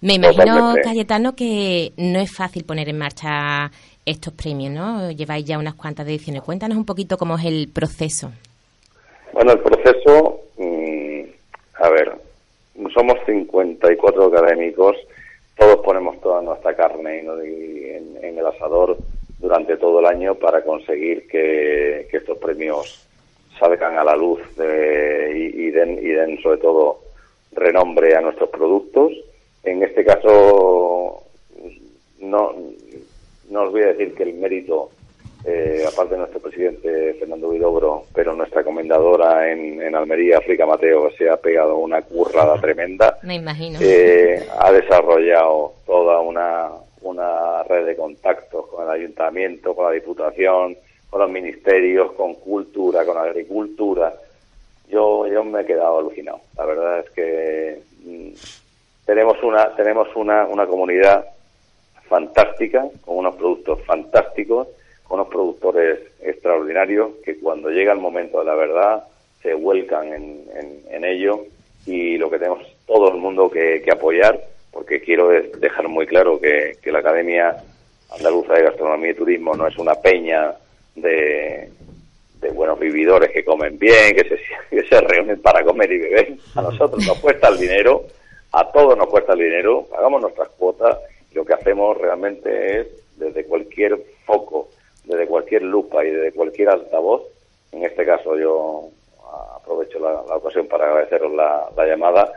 Me imagino, totalmente, Cayetano, que no es fácil poner en marcha estos premios, ¿no? Lleváis ya unas cuantas ediciones. Cuéntanos un poquito cómo es el proceso. Bueno, el proceso, mmm, a ver, somos cincuenta y cuatro académicos. Todos ponemos toda nuestra carne, ¿no?, en, en el asador durante todo el año para conseguir que, que estos premios salgan a la luz de, y, y, den, y den sobre todo renombre a nuestros productos. En este caso no no os voy a decir que el mérito, eh, aparte de nuestro presidente Fernando Huidobro, pero nuestra comendadora en, en Almería, África Mateo, se ha pegado una currada tremenda. Me imagino. Eh, ha desarrollado toda una, una red de contactos con el ayuntamiento, con la diputación, con los ministerios, con cultura, con agricultura. Yo, yo me he quedado alucinado. La verdad es que mmm, tenemos una tenemos una, una comunidad fantástica, con unos productos fantásticos, con unos productores extraordinarios que cuando llega el momento de la verdad se vuelcan en, en, en ello, y lo que tenemos todo el mundo que, que apoyar, porque quiero dejar muy claro que, que la Academia Andaluza de Gastronomía y Turismo no es una peña de, de buenos vividores que comen bien, que se, que se reúnen para comer y beber. A nosotros nos cuesta el dinero, a todos nos cuesta el dinero, pagamos nuestras cuotas. Lo que hacemos realmente es, desde cualquier foco, desde cualquier lupa y desde cualquier altavoz, en este caso yo aprovecho la, la ocasión para agradeceros la, la llamada,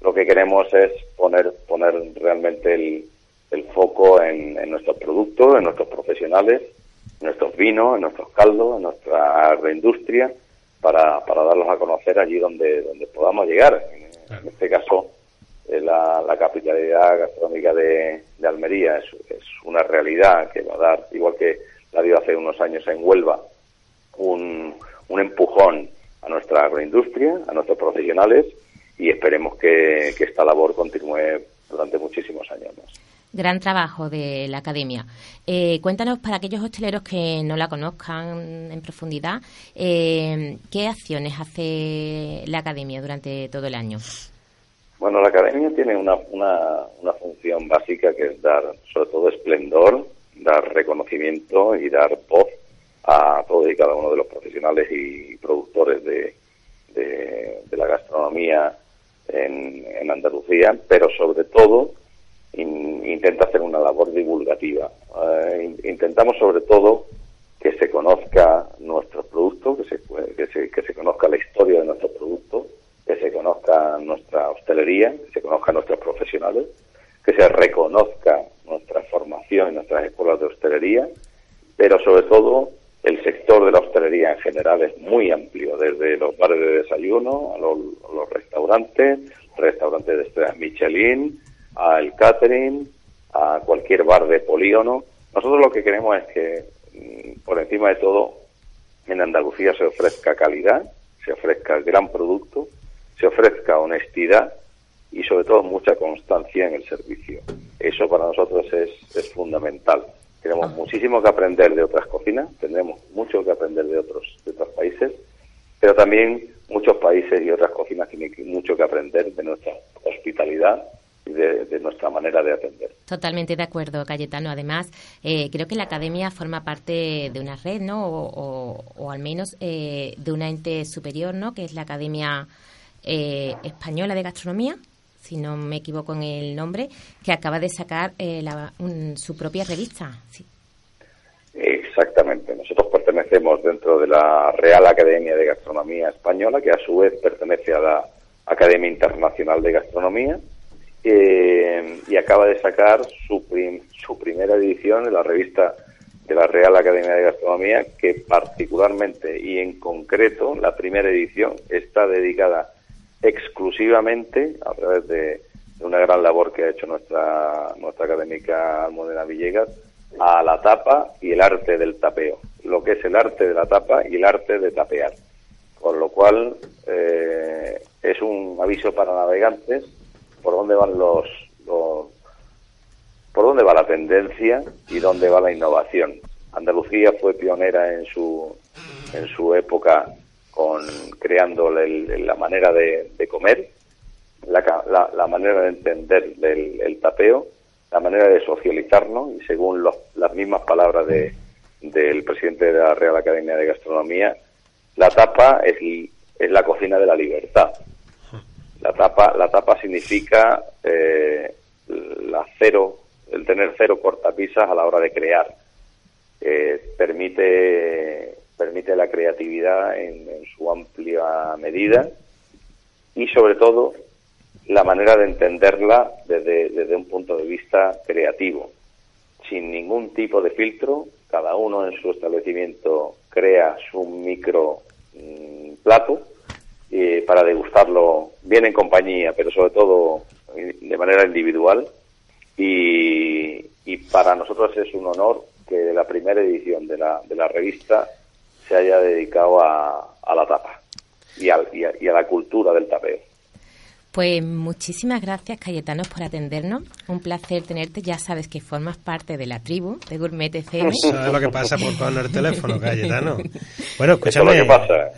lo que queremos es poner poner realmente el, el foco en, en nuestros productos, en nuestros profesionales, en nuestros vinos, en nuestros caldos, en nuestra agroindustria, para, para darlos a conocer allí donde, donde podamos llegar. En, en este caso, La, la capitalidad gastronómica de, de Almería es, es una realidad que va a dar, igual que la dio hace unos años en Huelva, un, un empujón a nuestra agroindustria, a nuestros profesionales, y esperemos que, que esta labor continúe durante muchísimos años más. Gran trabajo de la Academia. Eh, cuéntanos, para aquellos hosteleros que no la conozcan en profundidad, eh, ¿qué acciones hace la Academia durante todo el año? Bueno, la Academia tiene una, una, una función básica, que es dar, sobre todo, esplendor, dar reconocimiento y dar voz a todo y cada uno de los profesionales y productores de, de, de la gastronomía en, en Andalucía, pero sobre todo in, intenta hacer una labor divulgativa. Eh, intentamos sobre todo que se conozca nuestro producto, que se, que se, que se conozca la historia de nuestro producto, que se conozca nuestra hostelería, que se conozca nuestros profesionales, que se reconozca nuestra formación en nuestras escuelas de hostelería, pero sobre todo el sector de la hostelería en general es muy amplio, desde los bares de desayuno a los, a los restaurantes, restaurantes de estrellas Michelin, al catering, a cualquier bar de polígono. Nosotros lo que queremos es que, por encima de todo, en Andalucía se ofrezca calidad, se ofrezca el gran producto, se ofrezca honestidad y, sobre todo, mucha constancia en el servicio. Eso para nosotros es, es fundamental. Tenemos muchísimo que aprender de otras cocinas, tendremos mucho que aprender de otros, de otros países, pero también muchos países y otras cocinas tienen mucho que aprender de nuestra hospitalidad y de, de nuestra manera de atender. Totalmente de acuerdo, Cayetano. Además, eh, creo que la Academia forma parte de una red, ¿no? O, o, o al menos eh, de un ente superior, ¿no? Que es la Academia Eh, española de gastronomía, si no me equivoco en el nombre, que acaba de sacar eh, la, un, su propia revista. Sí. Exactamente. Nosotros pertenecemos dentro de la Real Academia de Gastronomía Española, que a su vez pertenece a la Academia Internacional de Gastronomía, eh, y acaba de sacar su, prim, su primera edición de la revista de la Real Academia de Gastronomía, que particularmente y en concreto la primera edición está dedicada exclusivamente, a través de, de una gran labor que ha hecho nuestra nuestra académica Almudena Villegas, a la tapa y el arte del tapeo, lo que es el arte de la tapa y el arte de tapear, con lo cual eh, es un aviso para navegantes por dónde van los, los por dónde va la tendencia y dónde va la innovación. Andalucía fue pionera en su en su época con creando el, la manera de, de comer, la, la, la manera de entender el, el tapeo, la manera de socializarnos, y según los, las mismas palabras de, del presidente de la Real Academia de Gastronomía, la tapa es, es la cocina de la libertad. La tapa, la tapa significa eh, la cero, el tener cero cortapisas a la hora de crear. Eh, permite... permite la creatividad en, en su amplia medida y, sobre todo, la manera de entenderla desde, desde un punto de vista creativo, sin ningún tipo de filtro. Cada uno en su establecimiento crea su micro mmm, plato eh, para degustarlo bien en compañía, pero sobre todo de manera individual. Y, y para nosotros es un honor que la primera edición de la, de la revista se haya dedicado a, a la tapa y a, y, a, y a la cultura del tapeo. Pues muchísimas gracias, Cayetano, por atendernos. Un placer tenerte. Ya sabes que formas parte de la tribu de Gourmet F M. Eso es lo que pasa por poner el teléfono, Cayetano. Bueno, escúchame, es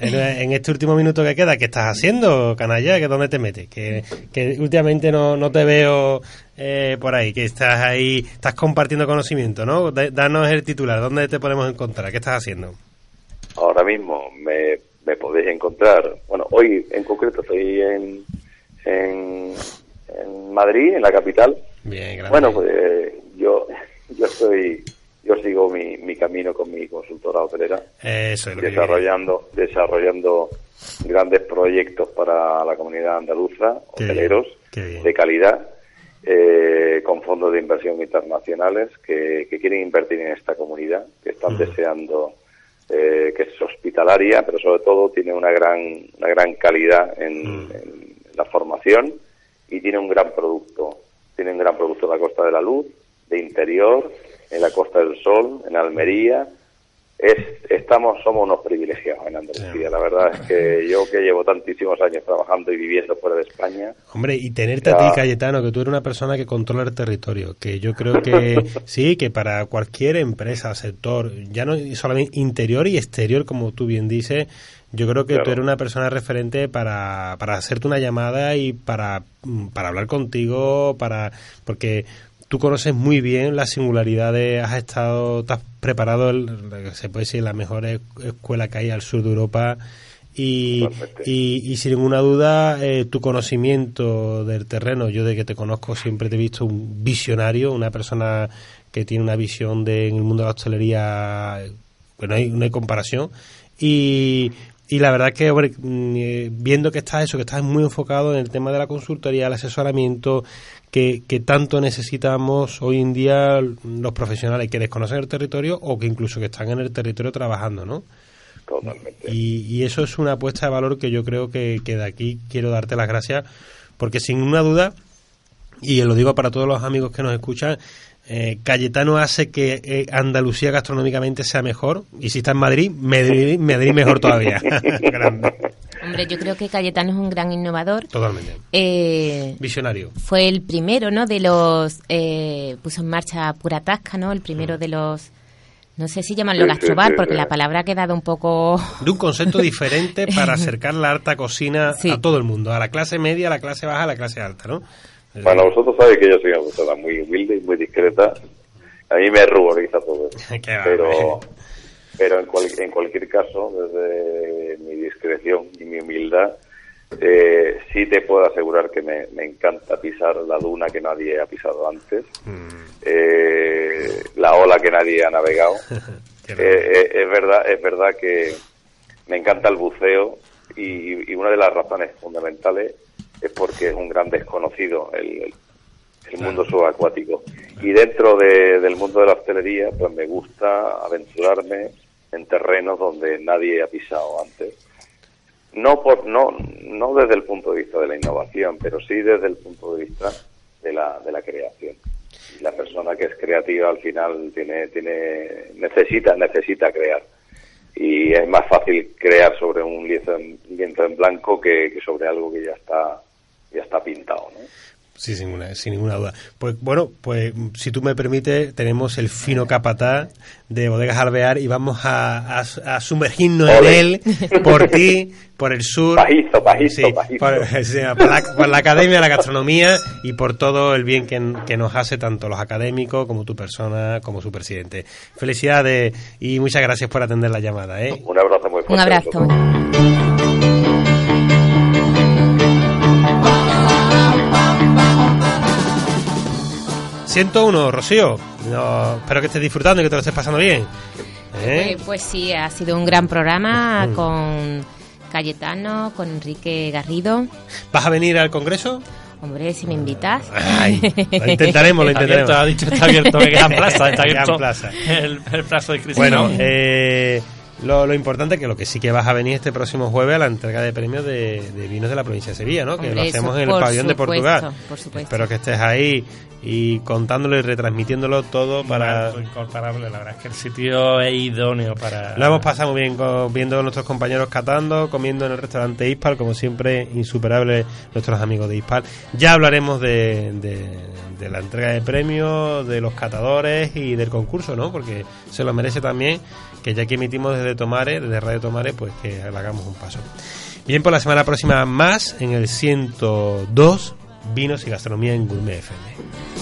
en, en este último minuto que queda, ¿qué estás haciendo, canalla? ¿Que ¿Dónde te metes? Que, que últimamente no, no te veo eh, por ahí, que estás ahí, estás compartiendo conocimiento, ¿no? Danos el titular, ¿dónde te podemos encontrar? ¿Qué estás haciendo? Ahora mismo me, me podéis encontrar. Bueno, hoy en concreto estoy en... En, en Madrid, en la capital. Bien, gracias. Bueno, pues eh, yo yo soy yo sigo mi, mi camino con mi consultora hotelera. Eso es lo desarrollando que desarrollando grandes proyectos para la comunidad andaluza, qué hoteleros bien, de calidad, eh, con fondos de inversión internacionales que, que quieren invertir en esta comunidad, que están uh-huh. deseando eh, que es hospitalaria, pero sobre todo tiene una gran una gran calidad en, uh-huh. en la formación, y tiene un gran producto, tiene un gran producto en la Costa de la Luz, de interior, en la Costa del Sol, en Almería. Es, estamos, somos unos privilegiados en Andalucía, la verdad es que yo que llevo tantísimos años trabajando y viviendo fuera de España... Hombre, y tenerte ya... a ti, Cayetano, que tú eres una persona que controla el territorio, que yo creo que sí, que para cualquier empresa, sector, ya no solamente interior y exterior, como tú bien dices... Yo creo que claro. tú eres una persona referente para, para hacerte una llamada y para, para hablar contigo, para porque tú conoces muy bien las singularidades, has estado, te has preparado, el, se puede decir, la mejor escuela que hay al sur de Europa y, y, y sin ninguna duda eh, tu conocimiento del terreno. Yo de que te conozco siempre te he visto un visionario, una persona que tiene una visión de en el mundo de la hostelería, bueno, hay, no hay comparación y... Y la verdad es que, hombre, viendo que estás eso, que estás muy enfocado en el tema de la consultoría, el asesoramiento que, que tanto necesitamos hoy en día los profesionales que desconocen el territorio o que incluso que están en el territorio trabajando, ¿no? Totalmente. Y, y eso es una apuesta de valor que yo creo que, que de aquí quiero darte las gracias, porque sin una duda, y lo digo para todos los amigos que nos escuchan, Eh, Cayetano hace que eh, Andalucía gastronómicamente sea mejor, y si está en Madrid, Madrid, Madrid mejor todavía. Grande. Hombre, yo creo que Cayetano es un gran innovador. Totalmente. Eh, Visionario. Fue el primero, ¿no? De los eh, puso en marcha Pura Tasca, ¿no? El primero mm. de los, no sé si llamanlo sí, gastrobar, sí, sí, porque sí. la palabra ha quedado un poco... De un concepto diferente para acercar la alta cocina sí. a todo el mundo, a la clase media, a la clase baja, a la clase alta, ¿no? Bueno, vosotros sabéis que yo soy una persona muy humilde y muy discreta. A mí me ruboriza todo eso. Pero, pero en, cual, en cualquier caso, desde mi discreción y mi humildad, eh, sí te puedo asegurar que me, me encanta pisar la duna que nadie ha pisado antes, eh, la ola que nadie ha navegado. eh, eh, es verdad, es verdad que me encanta el buceo y, y una de las razones fundamentales es porque es un gran desconocido el, el claro. mundo subacuático. Claro. Y dentro de, del mundo de la hostelería, pues me gusta aventurarme en terrenos donde nadie ha pisado antes. No por no no desde el punto de vista de la innovación, pero sí desde el punto de vista de la de la creación. Y la persona que es creativa al final tiene tiene necesita necesita crear. Y es más fácil crear sobre un lienzo en, lienzo en blanco que, que sobre algo que ya está ya está pintado, ¿no? Sí, sin ninguna, sin ninguna duda. Pues bueno, pues si tú me permites, tenemos el fino capataz de Bodegas Alvear y vamos a, a, a sumergirnos ¡Ole! En él, por ti, por el sur. Pajito, pajito, sí, pajito. Por, sí, por, la, por la Academia de la Gastronomía y por todo el bien que, que nos hace tanto los académicos como tu persona, como su presidente. Felicidades y muchas gracias por atender la llamada, ¿eh? Un abrazo muy fuerte. Un abrazo. ciento uno, Rocío. No, espero que estés disfrutando y que te lo estés pasando bien. ¿Eh? Pues, pues sí, ha sido un gran programa uh-huh. con Cayetano, con Enrique Garrido. ¿Vas a venir al Congreso? Hombre, si me invitas. Ay, lo intentaremos, lo intentaremos. Ha dicho, está abierto, que gran plaza, está abierto plaza. El, el plazo de Cristina. Bueno, eh, lo, lo importante es que lo que sí que vas a venir este próximo jueves a la entrega de premios de, de vinos de la provincia de Sevilla, ¿no? Hombre, que lo hacemos eso, en el pabellón supuesto, de Portugal. Por supuesto. Espero que estés ahí y contándolo y retransmitiéndolo todo para... Bueno, incomparable, la verdad es que el sitio es idóneo para... Lo hemos pasado muy bien con, viendo a nuestros compañeros catando, comiendo en el restaurante Hispal, como siempre, insuperable nuestros amigos de Hispal. Ya hablaremos de, de, de la entrega de premios, de los catadores y del concurso, ¿no? Porque se lo merece también, que ya que emitimos desde Tomares, desde Radio Tomares, pues que le hagamos un paso. Bien, por la semana próxima más en el ciento dos... Vinos y Gastronomía en Gourmet F M.